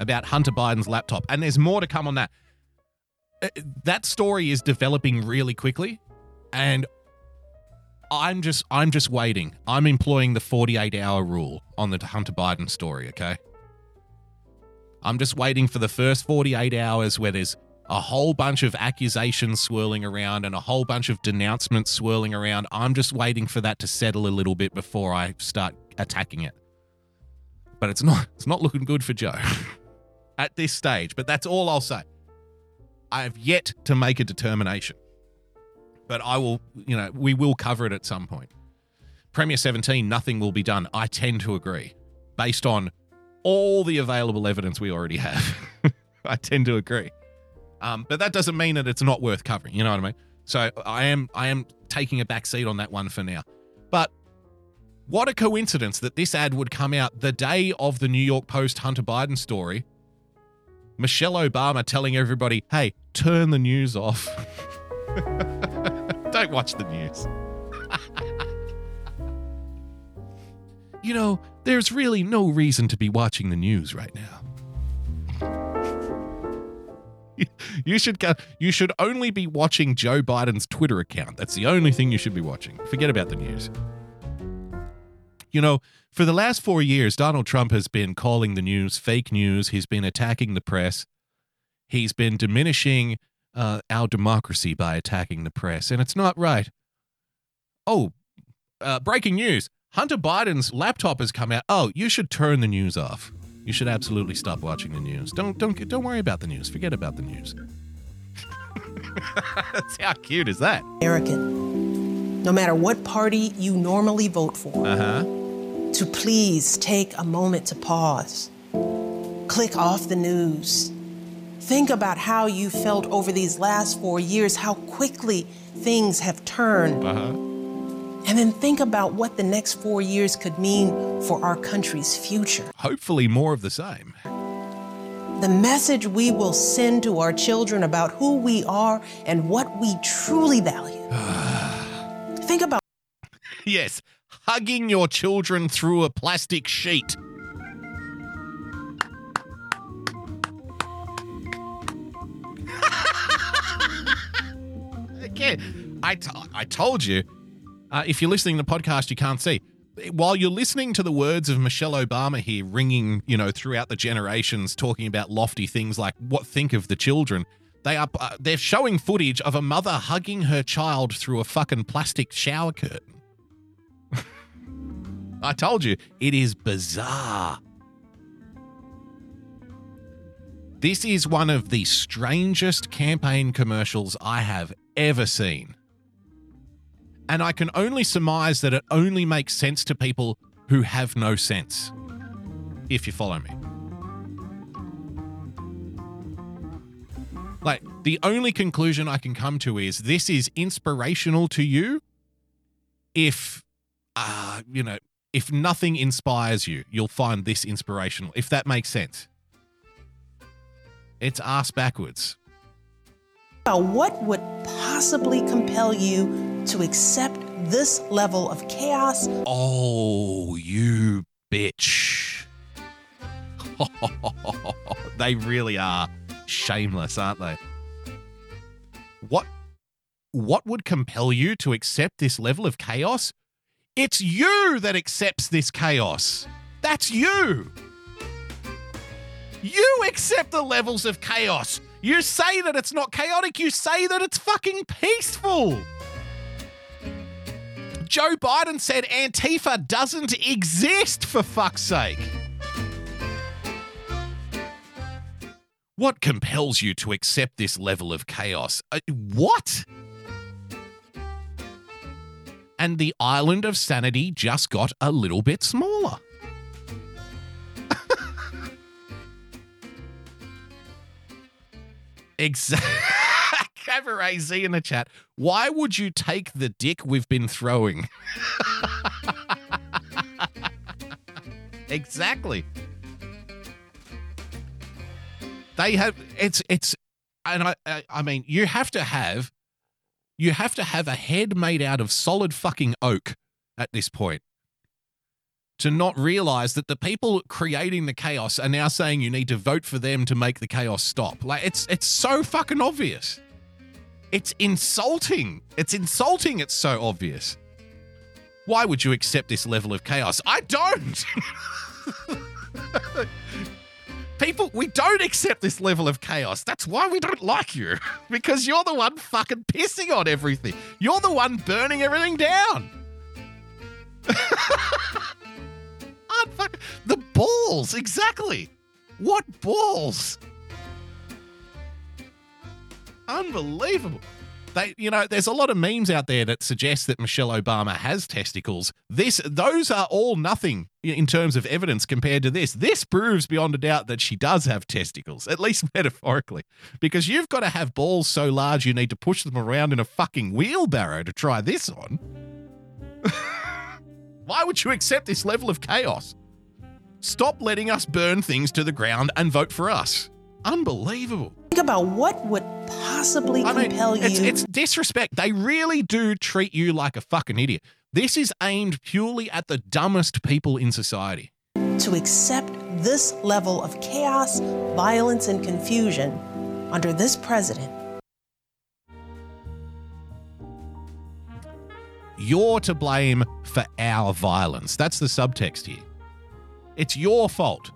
about Hunter Biden's laptop. And there's more to come on that. That story is developing really quickly. And I'm just I'm just waiting. I'm employing the forty-eight hour rule on the Hunter Biden story, okay? I'm just waiting for the first forty-eight hours where there's a whole bunch of accusations swirling around and a whole bunch of denouncements swirling around. I'm just waiting for that to settle a little bit before I start attacking it. But it's not it's not looking good for Joe at this stage, but that's all I'll say. I have yet to make a determination. But I will, you know, we will cover it at some point. Premier seventeen, nothing will be done. I tend to agree. Based on all the available evidence we already have, I tend to agree. Um, but that doesn't mean that it's not worth covering. You know what I mean? So I am, I am taking a back seat on that one for now. But what a coincidence that this ad would come out the day of the New York Post Hunter Biden story. Michelle Obama telling everybody, hey, turn the news off. Don't watch the news. You know, there's really no reason to be watching the news right now. You should go, you should only be watching Joe Biden's Twitter account. That's the only thing you should be watching. Forget about the news. You know, for the last four years, Donald Trump has been calling the news fake news. He's been attacking the press. He's been diminishing Uh, our democracy by attacking the press, and it's not right. Oh, uh, breaking news. Hunter Biden's laptop has come out. Oh, you should turn the news off. You should absolutely stop watching the news. Don't don't don't worry about the news. Forget about the news. How cute is that? American, no matter what party you normally vote for, uh-huh. to please take a moment to pause. Click off the news. Think about how you felt over these last four years, how quickly things have turned. Uh-huh. And then think about what the next four years could mean for our country's future. Hopefully more of the same. The message we will send to our children about who we are and what we truly value. Think about... Yes, hugging your children through a plastic sheet. Yeah, I, t- I told you, uh, if you're listening to the podcast, you can't see. While you're listening to the words of Michelle Obama here ringing, you know, throughout the generations, talking about lofty things like what think of the children, they are, uh, they're showing footage of a mother hugging her child through a fucking plastic shower curtain. I told you, it is bizarre. This is one of the strangest campaign commercials I have ever ever seen. And I can only surmise that it only makes sense to people who have no sense, if you follow me. Like, the only conclusion I can come to is this is inspirational to you if, uh, you know, if nothing inspires you, you'll find this inspirational, if that makes sense. It's ass backwards. What would possibly compel you to accept this level of chaos? Oh, you bitch. They really are shameless, aren't they? What, what would compel you to accept this level of chaos? It's you that accepts this chaos. That's you. You accept the levels of chaos. You say that it's not chaotic. You say that it's fucking peaceful. Joe Biden said Antifa doesn't exist, for fuck's sake. What compels you to accept this level of chaos? Uh, what? And the island of sanity just got a little bit smaller. Exactly. Cabaret Z in the chat. Why would you take the dick we've been throwing? Exactly. They have, it's, it's, and I, I, I mean, you have to have, you have to have a head made out of solid fucking oak at this point to not realize that the people creating the chaos are now saying you need to vote for them to make the chaos stop. Like, it's, it's so fucking obvious. It's insulting. It's insulting. It's so obvious. Why would you accept this level of chaos? I don't. People, we don't accept this level of chaos. That's why we don't like you. Because you're the one fucking pissing on everything. You're the one burning everything down. Fuck, the balls, exactly. What balls? Unbelievable. They, you know, there's a lot of memes out there that suggest that Michelle Obama has testicles. This, those are all nothing in terms of evidence compared to this. This proves beyond a doubt that she does have testicles, at least metaphorically, because you've got to have balls so large you need to push them around in a fucking wheelbarrow to try this on. Why would you accept this level of chaos? Stop letting us burn things to the ground and vote for us. Unbelievable. Think about what would possibly I compel mean, it's, you. It's disrespect. They really do treat you like a fucking idiot. This is aimed purely at the dumbest people in society. To accept this level of chaos, violence, and confusion under this president. You're to blame for our violence. That's the subtext here. It's your fault.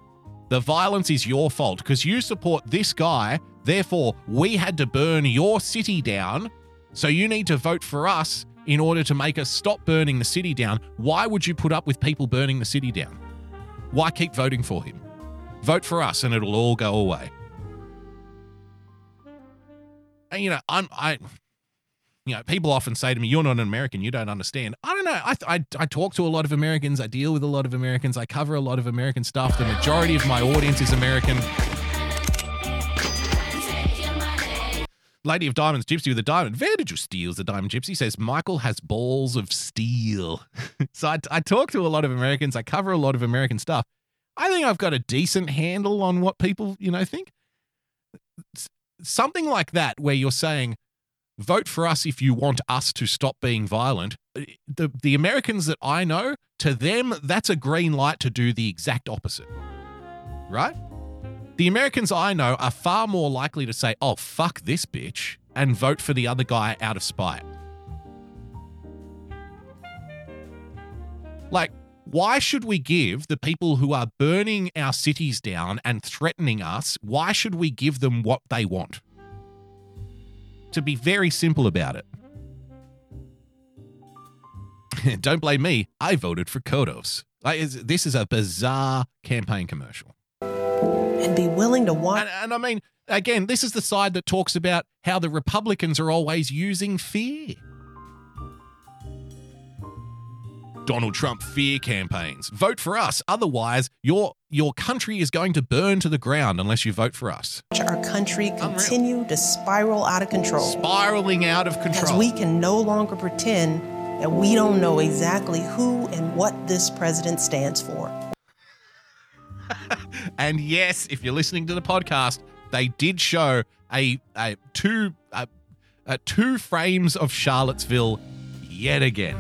The violence is your fault because you support this guy. Therefore, we had to burn your city down. So you need to vote for us in order to make us stop burning the city down. Why would you put up with people burning the city down? Why keep voting for him? Vote for us and it'll all go away. And, you know, I'm, I, you know, people often say to me, you're not an American. You don't understand. I don't know. I, I, I talk to a lot of Americans. I deal with a lot of Americans. I cover a lot of American stuff. The majority of my audience is American. Lady of Diamonds, Gypsy with a Diamond. Where did you steal the Diamond Gypsy? Says Michael has balls of steel. So I, I talk to a lot of Americans. I cover a lot of American stuff. I think I've got a decent handle on what people, you know, think. It's something like that where you're saying, vote for us if you want us to stop being violent. The, the Americans that I know, to them, that's a green light to do the exact opposite, right? The Americans I know are far more likely to say, oh, fuck this bitch, and vote for the other guy out of spite. Like, why should we give the people who are burning our cities down and threatening us, why should we give them what they want? To be very simple about it. Don't blame me. I voted for Kodos. Like, this is a bizarre campaign commercial. And be willing to watch. And, and I mean, again, this is the side that talks about how the Republicans are always using fear. Donald Trump fear campaigns. Vote for us. Otherwise, your your country is going to burn to the ground unless you vote for us. Our country continue Unreal. to spiral out of control. Spiraling out of control. Because we can no longer pretend that we don't know exactly who and what this president stands for. And yes, if you're listening to the podcast, they did show a, a two a, a two frames of Charlottesville yet again.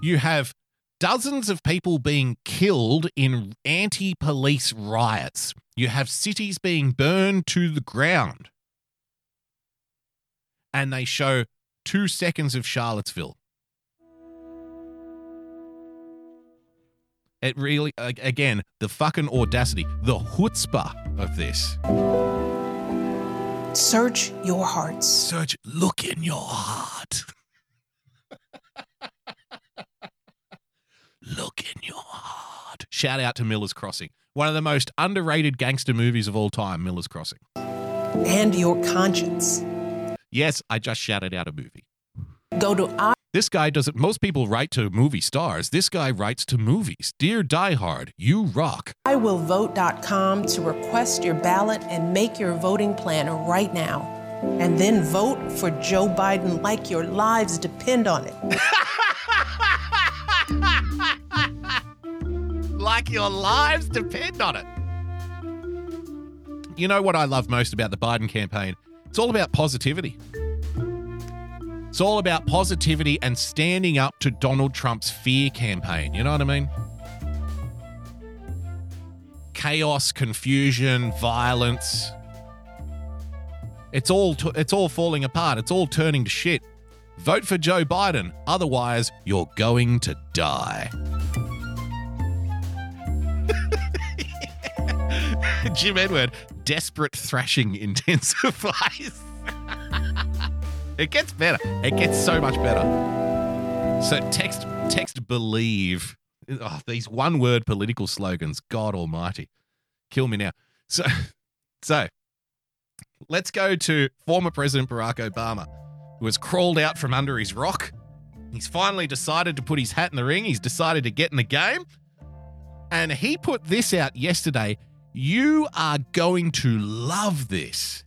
You have dozens of people being killed in anti-police riots. You have cities being burned to the ground. And they show two seconds of Charlottesville. It really, again, the fucking audacity, the chutzpah of this. Search your hearts. Search, look in your heart. Look in your heart. Shout out to Miller's Crossing. One of the most underrated gangster movies of all time, Miller's Crossing. And your conscience. Yes, I just shouted out a movie. Go to I. This guy doesn't. Most people write to movie stars. This guy writes to movies. Dear Die Hard, you rock. I will vote dot com to request your ballot and make your voting plan right now. And then vote for Joe Biden like your lives depend on it. Like your lives depend on it. You know what I love most about the Biden campaign? It's all about positivity. It's all about positivity and standing up to Donald Trump's fear campaign. You know what I mean? Chaos, confusion, violence. It's all t- it's all falling apart. It's all turning to shit. Vote for Joe Biden. Otherwise, you're going to die. Jim Edward, desperate thrashing intensifies. It gets better. It gets so much better. So text text believe. Oh, these one-word political slogans. God almighty. Kill me now. So, so let's go to former President Barack Obama, who has crawled out from under his rock. He's finally decided to put his hat in the ring. He's decided to get in the game. And he put this out yesterday. You are going to love this.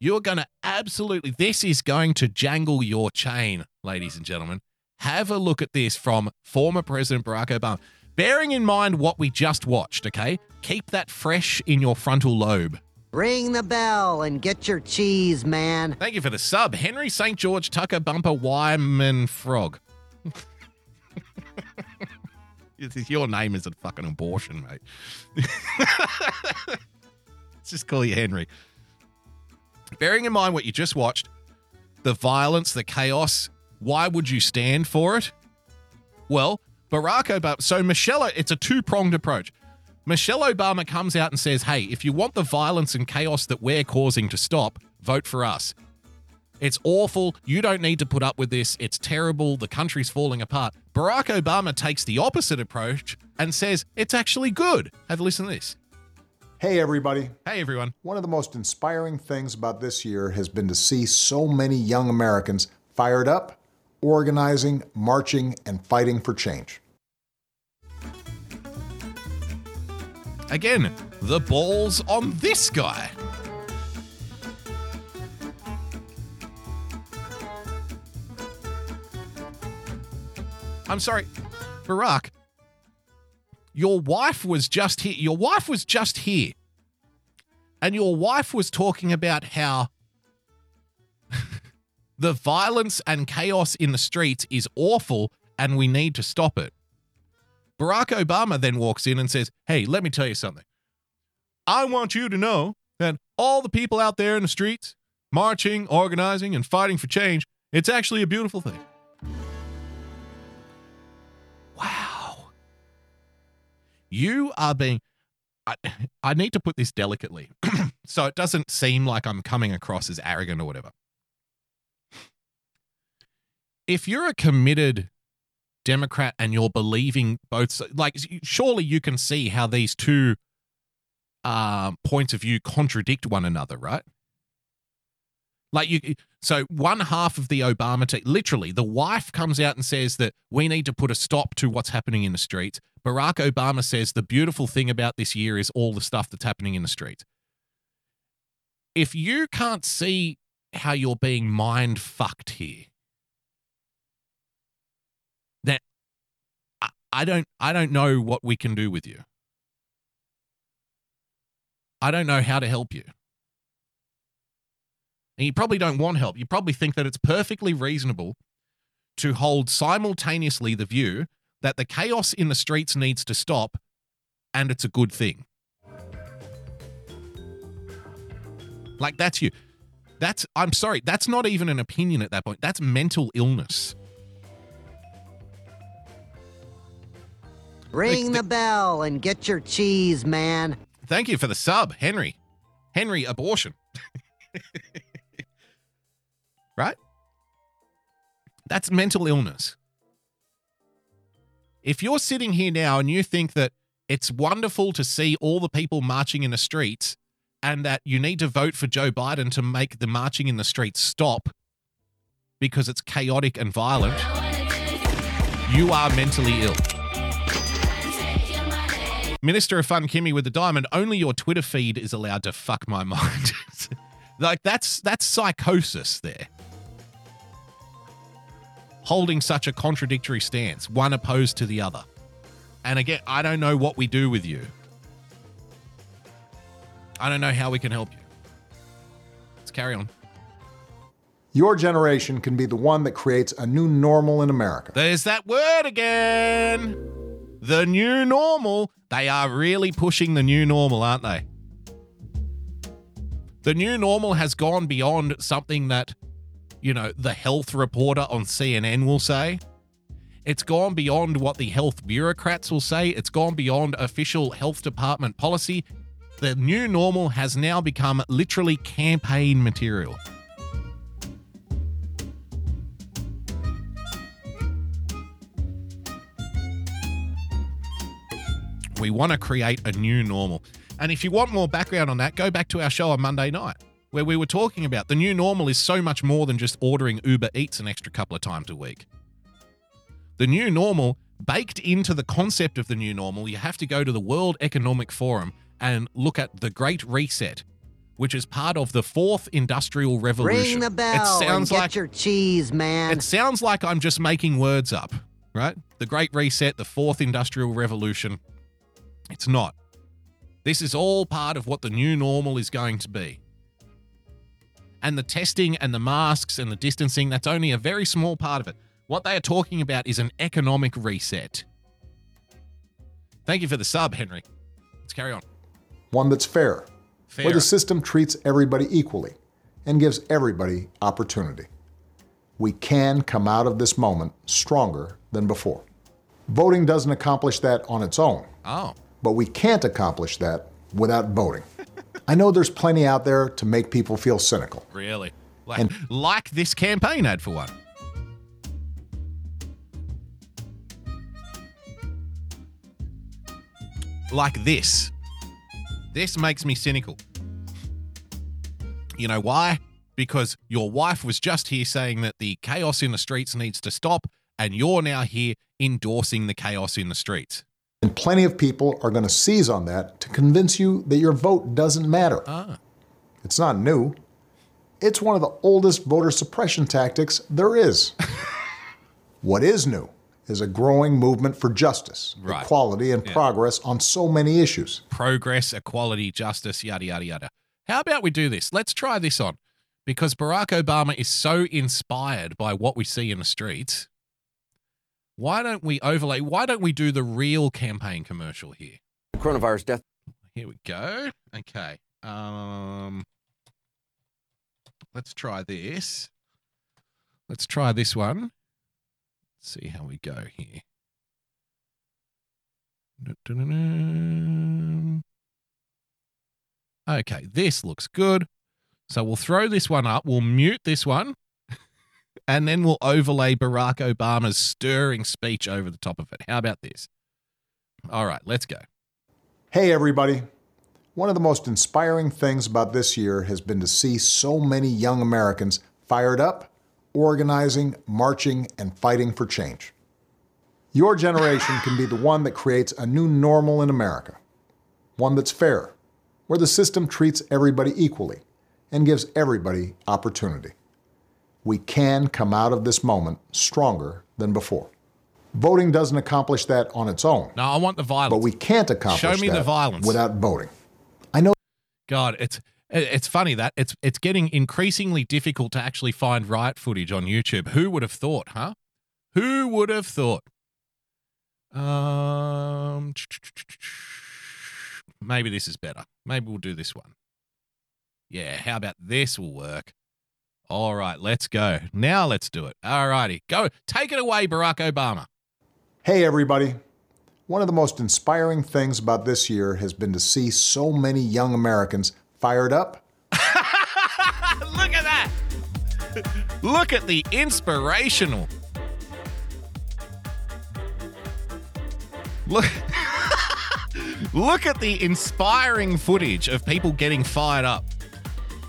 You're going to absolutely, this is going to jangle your chain, ladies and gentlemen. Have a look at this from former President Barack Obama. Bearing in mind what we just watched, okay? Keep that fresh in your frontal lobe. Ring the bell and get your cheese, man. Thank you for the sub. Henry Saint George Tucker Bumper Wyman Frog. Your name is a fucking abortion, mate. Let's just call you Henry. Bearing in mind what you just watched, the violence, the chaos, why would you stand for it? Well, Barack Obama, so Michelle, it's a two-pronged approach. Michelle Obama comes out and says, hey, if you want the violence and chaos that we're causing to stop, vote for us. It's awful. You don't need to put up with this. It's terrible. The country's falling apart. Barack Obama takes the opposite approach and says, it's actually good. Have a listen to this. Hey, everybody. Hey, everyone. One of the most inspiring things about this year has been to see so many young Americans fired up, organizing, marching, and fighting for change. Again, the ball's on this guy. I'm sorry, Barack. Your wife was just here. Your wife was just here. And your wife was talking about how the violence and chaos in the streets is awful and we need to stop it. Barack Obama then walks in and says, hey, let me tell you something. I want you to know that all the people out there in the streets, marching, organizing, and fighting for change, it's actually a beautiful thing. You are being, I, I need to put this delicately so it doesn't seem like I'm coming across as arrogant or whatever. If you're a committed Democrat and you're believing both, like surely you can see how these two um, points of view contradict one another, right? Like you, so one half of the Obama team, literally the wife comes out and says that we need to put a stop to what's happening in the streets. Barack Obama says the beautiful thing about this year is all the stuff that's happening in the streets. If you can't see how you're being mind fucked here, that I, I don't, I don't know what we can do with you. I don't know how to help you. And you probably don't want help. You probably think that it's perfectly reasonable to hold simultaneously the view that the chaos in the streets needs to stop and it's a good thing. Like that's you. That's, I'm sorry, that's not even an opinion at that point. That's mental illness. Ring the bell and get your cheese, man. Thank you for the sub, Henry. Henry, abortion. Right? That's mental illness. If you're sitting here now and you think that it's wonderful to see all the people marching in the streets and that you need to vote for Joe Biden to make the marching in the streets stop because it's chaotic and violent, you are mentally ill. Minister of Fun Kimmy with the diamond, only your Twitter feed is allowed to fuck my mind. Like, that's that's psychosis there. Holding such a contradictory stance, one opposed to the other. And again, I don't know what we do with you. I don't know how we can help you. Let's carry on. Your generation can be the one that creates a new normal in America. There's that word again. The new normal. They are really pushing the new normal, aren't they? The new normal has gone beyond something that, you know, the health reporter on C N N will say. It's gone beyond what the health bureaucrats will say. It's gone beyond official health department policy. The new normal has now become literally campaign material. We want to create a new normal. And if you want more background on that, go back to our show on Monday night, where we were talking about the new normal is so much more than just ordering Uber Eats an extra couple of times a week. The new normal, baked into the concept of the new normal, you have to go to the World Economic Forum and look at the Great Reset, which is part of the fourth industrial revolution. Ring the bell it sounds and get like, your cheese, man. It sounds like I'm just making words up, right? The Great Reset, the fourth industrial revolution. It's not. This is all part of what the new normal is going to be. And the testing and the masks and the distancing, that's only a very small part of it. What they are talking about is an economic reset. Thank you for the sub, Henry. Let's carry on. One that's fair, fair. Where the system treats everybody equally and gives everybody opportunity. We can come out of this moment stronger than before. Voting doesn't accomplish that on its own. Oh. But we can't accomplish that without voting. I know there's plenty out there to make people feel cynical. Really? Like, and, like this campaign ad for one. Like this. This makes me cynical. You know why? Because your wife was just here saying that the chaos in the streets needs to stop, and you're now here endorsing the chaos in the streets. And plenty of people are going to seize on that to convince you that your vote doesn't matter. Ah. It's not new. It's one of the oldest voter suppression tactics there is. What is new is a growing movement for justice, right. equality, and yeah. progress on so many issues. Progress, equality, justice, yada, yada, yada. How about we do this? Let's try this on. Because Barack Obama is so inspired by what we see in the streets, why don't we overlay? Why don't we do the real campaign commercial here? The coronavirus death. Here we go. Okay. Um, let's try this. Let's try this one. Let's see how we go here. Okay. This looks good. So we'll throw this one up. We'll mute this one. And then we'll overlay Barack Obama's stirring speech over the top of it. How about this? All right, let's go. Hey, everybody. One of the most inspiring things about this year has been to see so many young Americans fired up, organizing, marching, and fighting for change. Your generation can be the one that creates a new normal in America, one that's fair, where the system treats everybody equally and gives everybody opportunity. We can come out of this moment stronger than before. Voting doesn't accomplish that on its own. No, I want the violence. But we can't accomplish Show me that the violence. Without voting. I know. God, it's it's funny that it's it's getting increasingly difficult to actually find riot footage on YouTube. Who would have thought, huh? Who would have thought? Um, maybe this is better. Maybe we'll do this one. Yeah, how about this will work? All right, let's go. Now let's do it. All righty. Go. Take it away, Barack Obama. Hey, everybody. One of the most inspiring things about this year has been to see so many young Americans fired up. Look at that. Look at the inspirational. Look. Look at the inspiring footage of people getting fired up.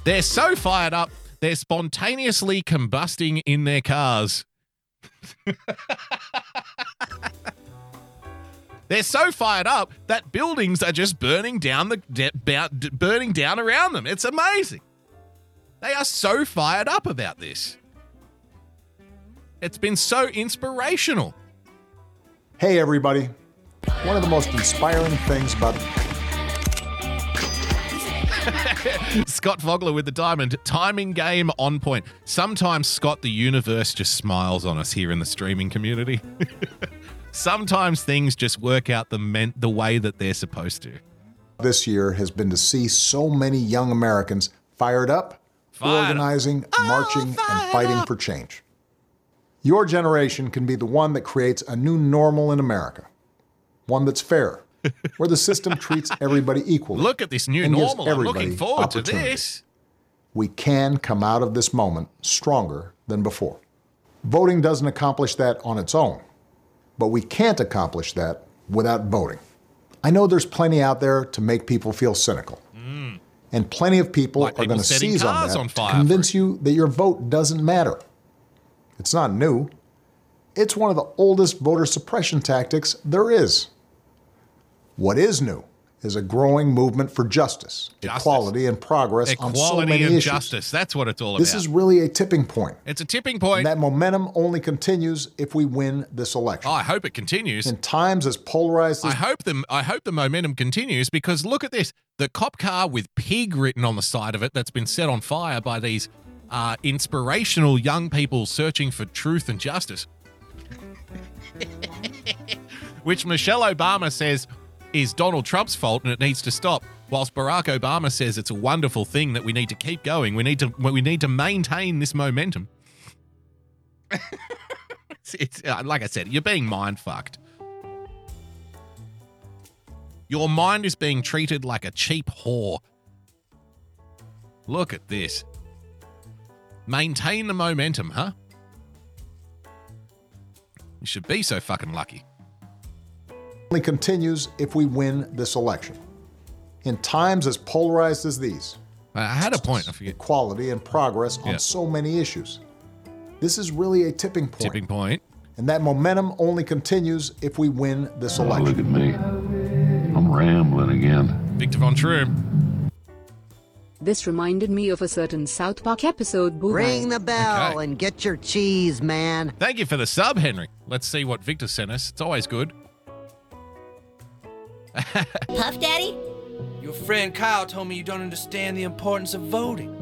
They're so fired up, they're spontaneously combusting in their cars. They're so fired up that buildings are just burning down the de- b- burning down around them. It's amazing. They are so fired up about this. It's been so inspirational. Hey, everybody. One of the most inspiring things about... Scott Vogler with the diamond. Timing game on point. Sometimes, Scott, the universe just smiles on us here in the streaming community. Sometimes things just work out the men- the way that they're supposed to. This year has been to see so many young Americans fired up, fired organizing, up. marching, oh, and fighting up. for change. Your generation can be the one that creates a new normal in America. One that's fair, where the system treats everybody equally. Look at this new normal. I'm looking forward to this. We can come out of this moment stronger than before. Voting doesn't accomplish that on its own, but we can't accomplish that without voting. I know there's plenty out there to make people feel cynical, mm. and plenty of people like are going to seize on that on fire to convince you that your vote doesn't matter. It's not new. It's one of the oldest voter suppression tactics there is. What is new is a growing movement for justice, justice. equality, and progress equality on so many and issues. Justice. That's what it's all about. This is really a tipping point. It's a tipping point. And that momentum only continues if we win this election. Oh, I hope it continues. In times as polarized as... I hope, the, I hope the momentum continues, because look at this. The cop car with pig written on the side of it that's been set on fire by these uh, inspirational young people searching for truth and justice, which Michelle Obama says is Donald Trump's fault and it needs to stop, whilst Barack Obama says it's a wonderful thing that we need to keep going. We need to we need to maintain this momentum. it's, it's, like I said, you're being mind-fucked. Your mind is being treated like a cheap whore. Look at this. Maintain the momentum, huh? You should be so fucking lucky. Only continues if we win this election. In times as polarized as these, I had a point. I forget. Equality and progress on yeah. so many issues. This is really a tipping point. Tipping point. And that momentum only continues if we win this election. Oh, look at me. I'm rambling again. Victor Von Troom. This reminded me of a certain South Park episode. Boo-bye. Ring the bell okay. and get your cheese, man. Thank you for the sub, Henry. Let's see what Victor sent us. It's always good. Puff Daddy? Your friend Kyle told me you don't understand the importance of voting.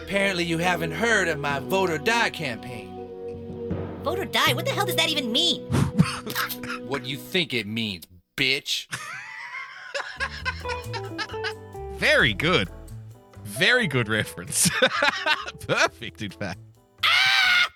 Apparently you haven't heard of my Vote or Die campaign. Vote or Die? What the hell does that even mean? What you think it means, bitch. Very good. Very good reference. Perfect, in fact. Ah!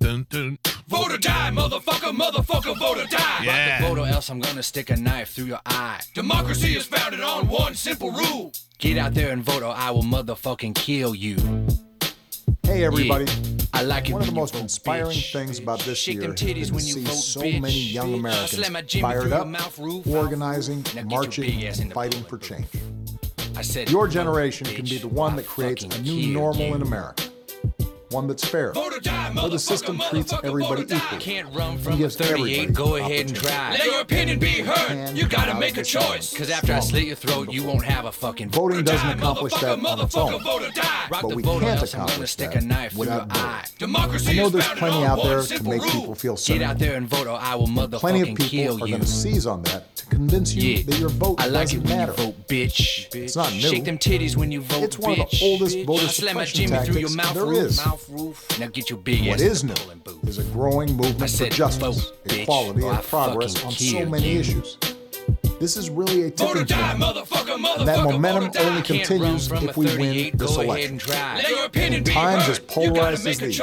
Dun, dun. Vote or die, motherfucker, motherfucker, vote or die. Yeah. Vote or else I'm gonna stick a knife through your eye. Democracy is founded on one simple rule. Get out there and vote or I will motherfucking kill you. Hey, everybody. Yeah. I like it. One of the most vote, inspiring bitch, things bitch. about this Shake year is to see vote, so bitch, many young bitch. Americans fired up, mouth, roof, organizing, marching, and fighting for change. I said, your generation bitch, can be the one that creates a new normal you. in America. One that's fair, die, where the system treats everybody equally. Can't run from a thirty-eight, go ahead and try. Let your opinion be heard, you gotta make a choice. Cause after I slit your throat, you won't have a fucking vote. Voting doesn't accomplish that on its own, but we can't accomplish that without voting. I know there's plenty out there to make people feel certain. Get out there and vote or I will motherfucking kill you. Plenty of people are gonna seize on that to convince you that your vote doesn't matter. It's not new. Shake them titties when you vote, bitch. It's one of the oldest voter suppression tactics there is. Roof. Now get your big what ass is new is a growing movement said, for justice, vote, equality, and progress on so many you. issues. This is really a tipping point. That momentum only continues if we win this election. Times as polarized as these.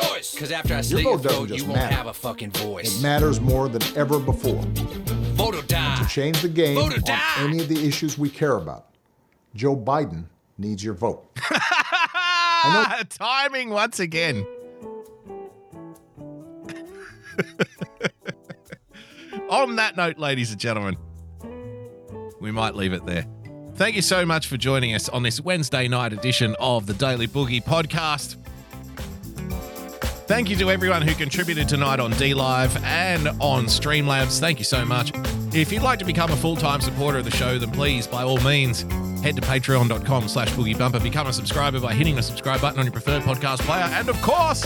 Your vote doesn't just matter. It matters more than ever before. Vote or die. To change the game on any of the issues we care about, Joe Biden needs your vote. Timing once again. On that note, ladies and gentlemen, we might leave it there. Thank you so much for joining us on this Wednesday night edition of the Daily Boogie Podcast. Thank you to everyone who contributed tonight on D-Live and on Streamlabs. Thank you so much. If you'd like to become a full-time supporter of the show, then please, by all means, head to patreon.com slash boogiebumper. Become a subscriber by hitting the subscribe button on your preferred podcast player. And, of course,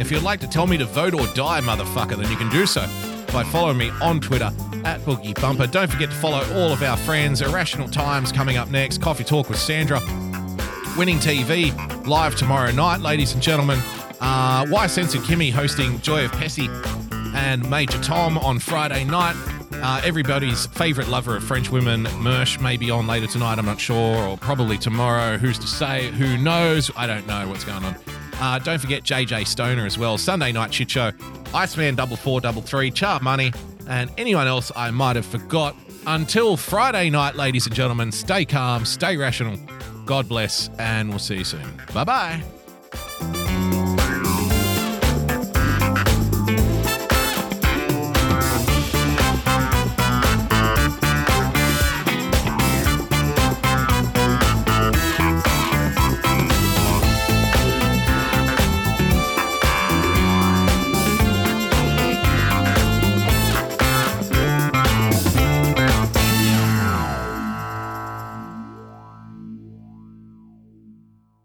if you'd like to tell me to vote or die, motherfucker, then you can do so by following me on Twitter at Boogie Bumper. Don't forget to follow all of our friends. Irrational Times coming up next. Coffee Talk with Sandra. Winning T V live tomorrow night, ladies and gentlemen. Uh, Y Sense and Kimmy hosting Joy of Pessy and Major Tom on Friday night. Uh, everybody's favourite lover of French women, Mersh, may be on later tonight. I'm not sure, or probably tomorrow. Who's to say? Who knows? I don't know what's going on. Uh, don't forget J J Stoner as well. Sunday Night Shit Show, Iceman four four three three, Chart Money, and anyone else I might have forgot. Until Friday night, ladies and gentlemen, stay calm, stay rational. God bless, and we'll see you soon. Bye-bye.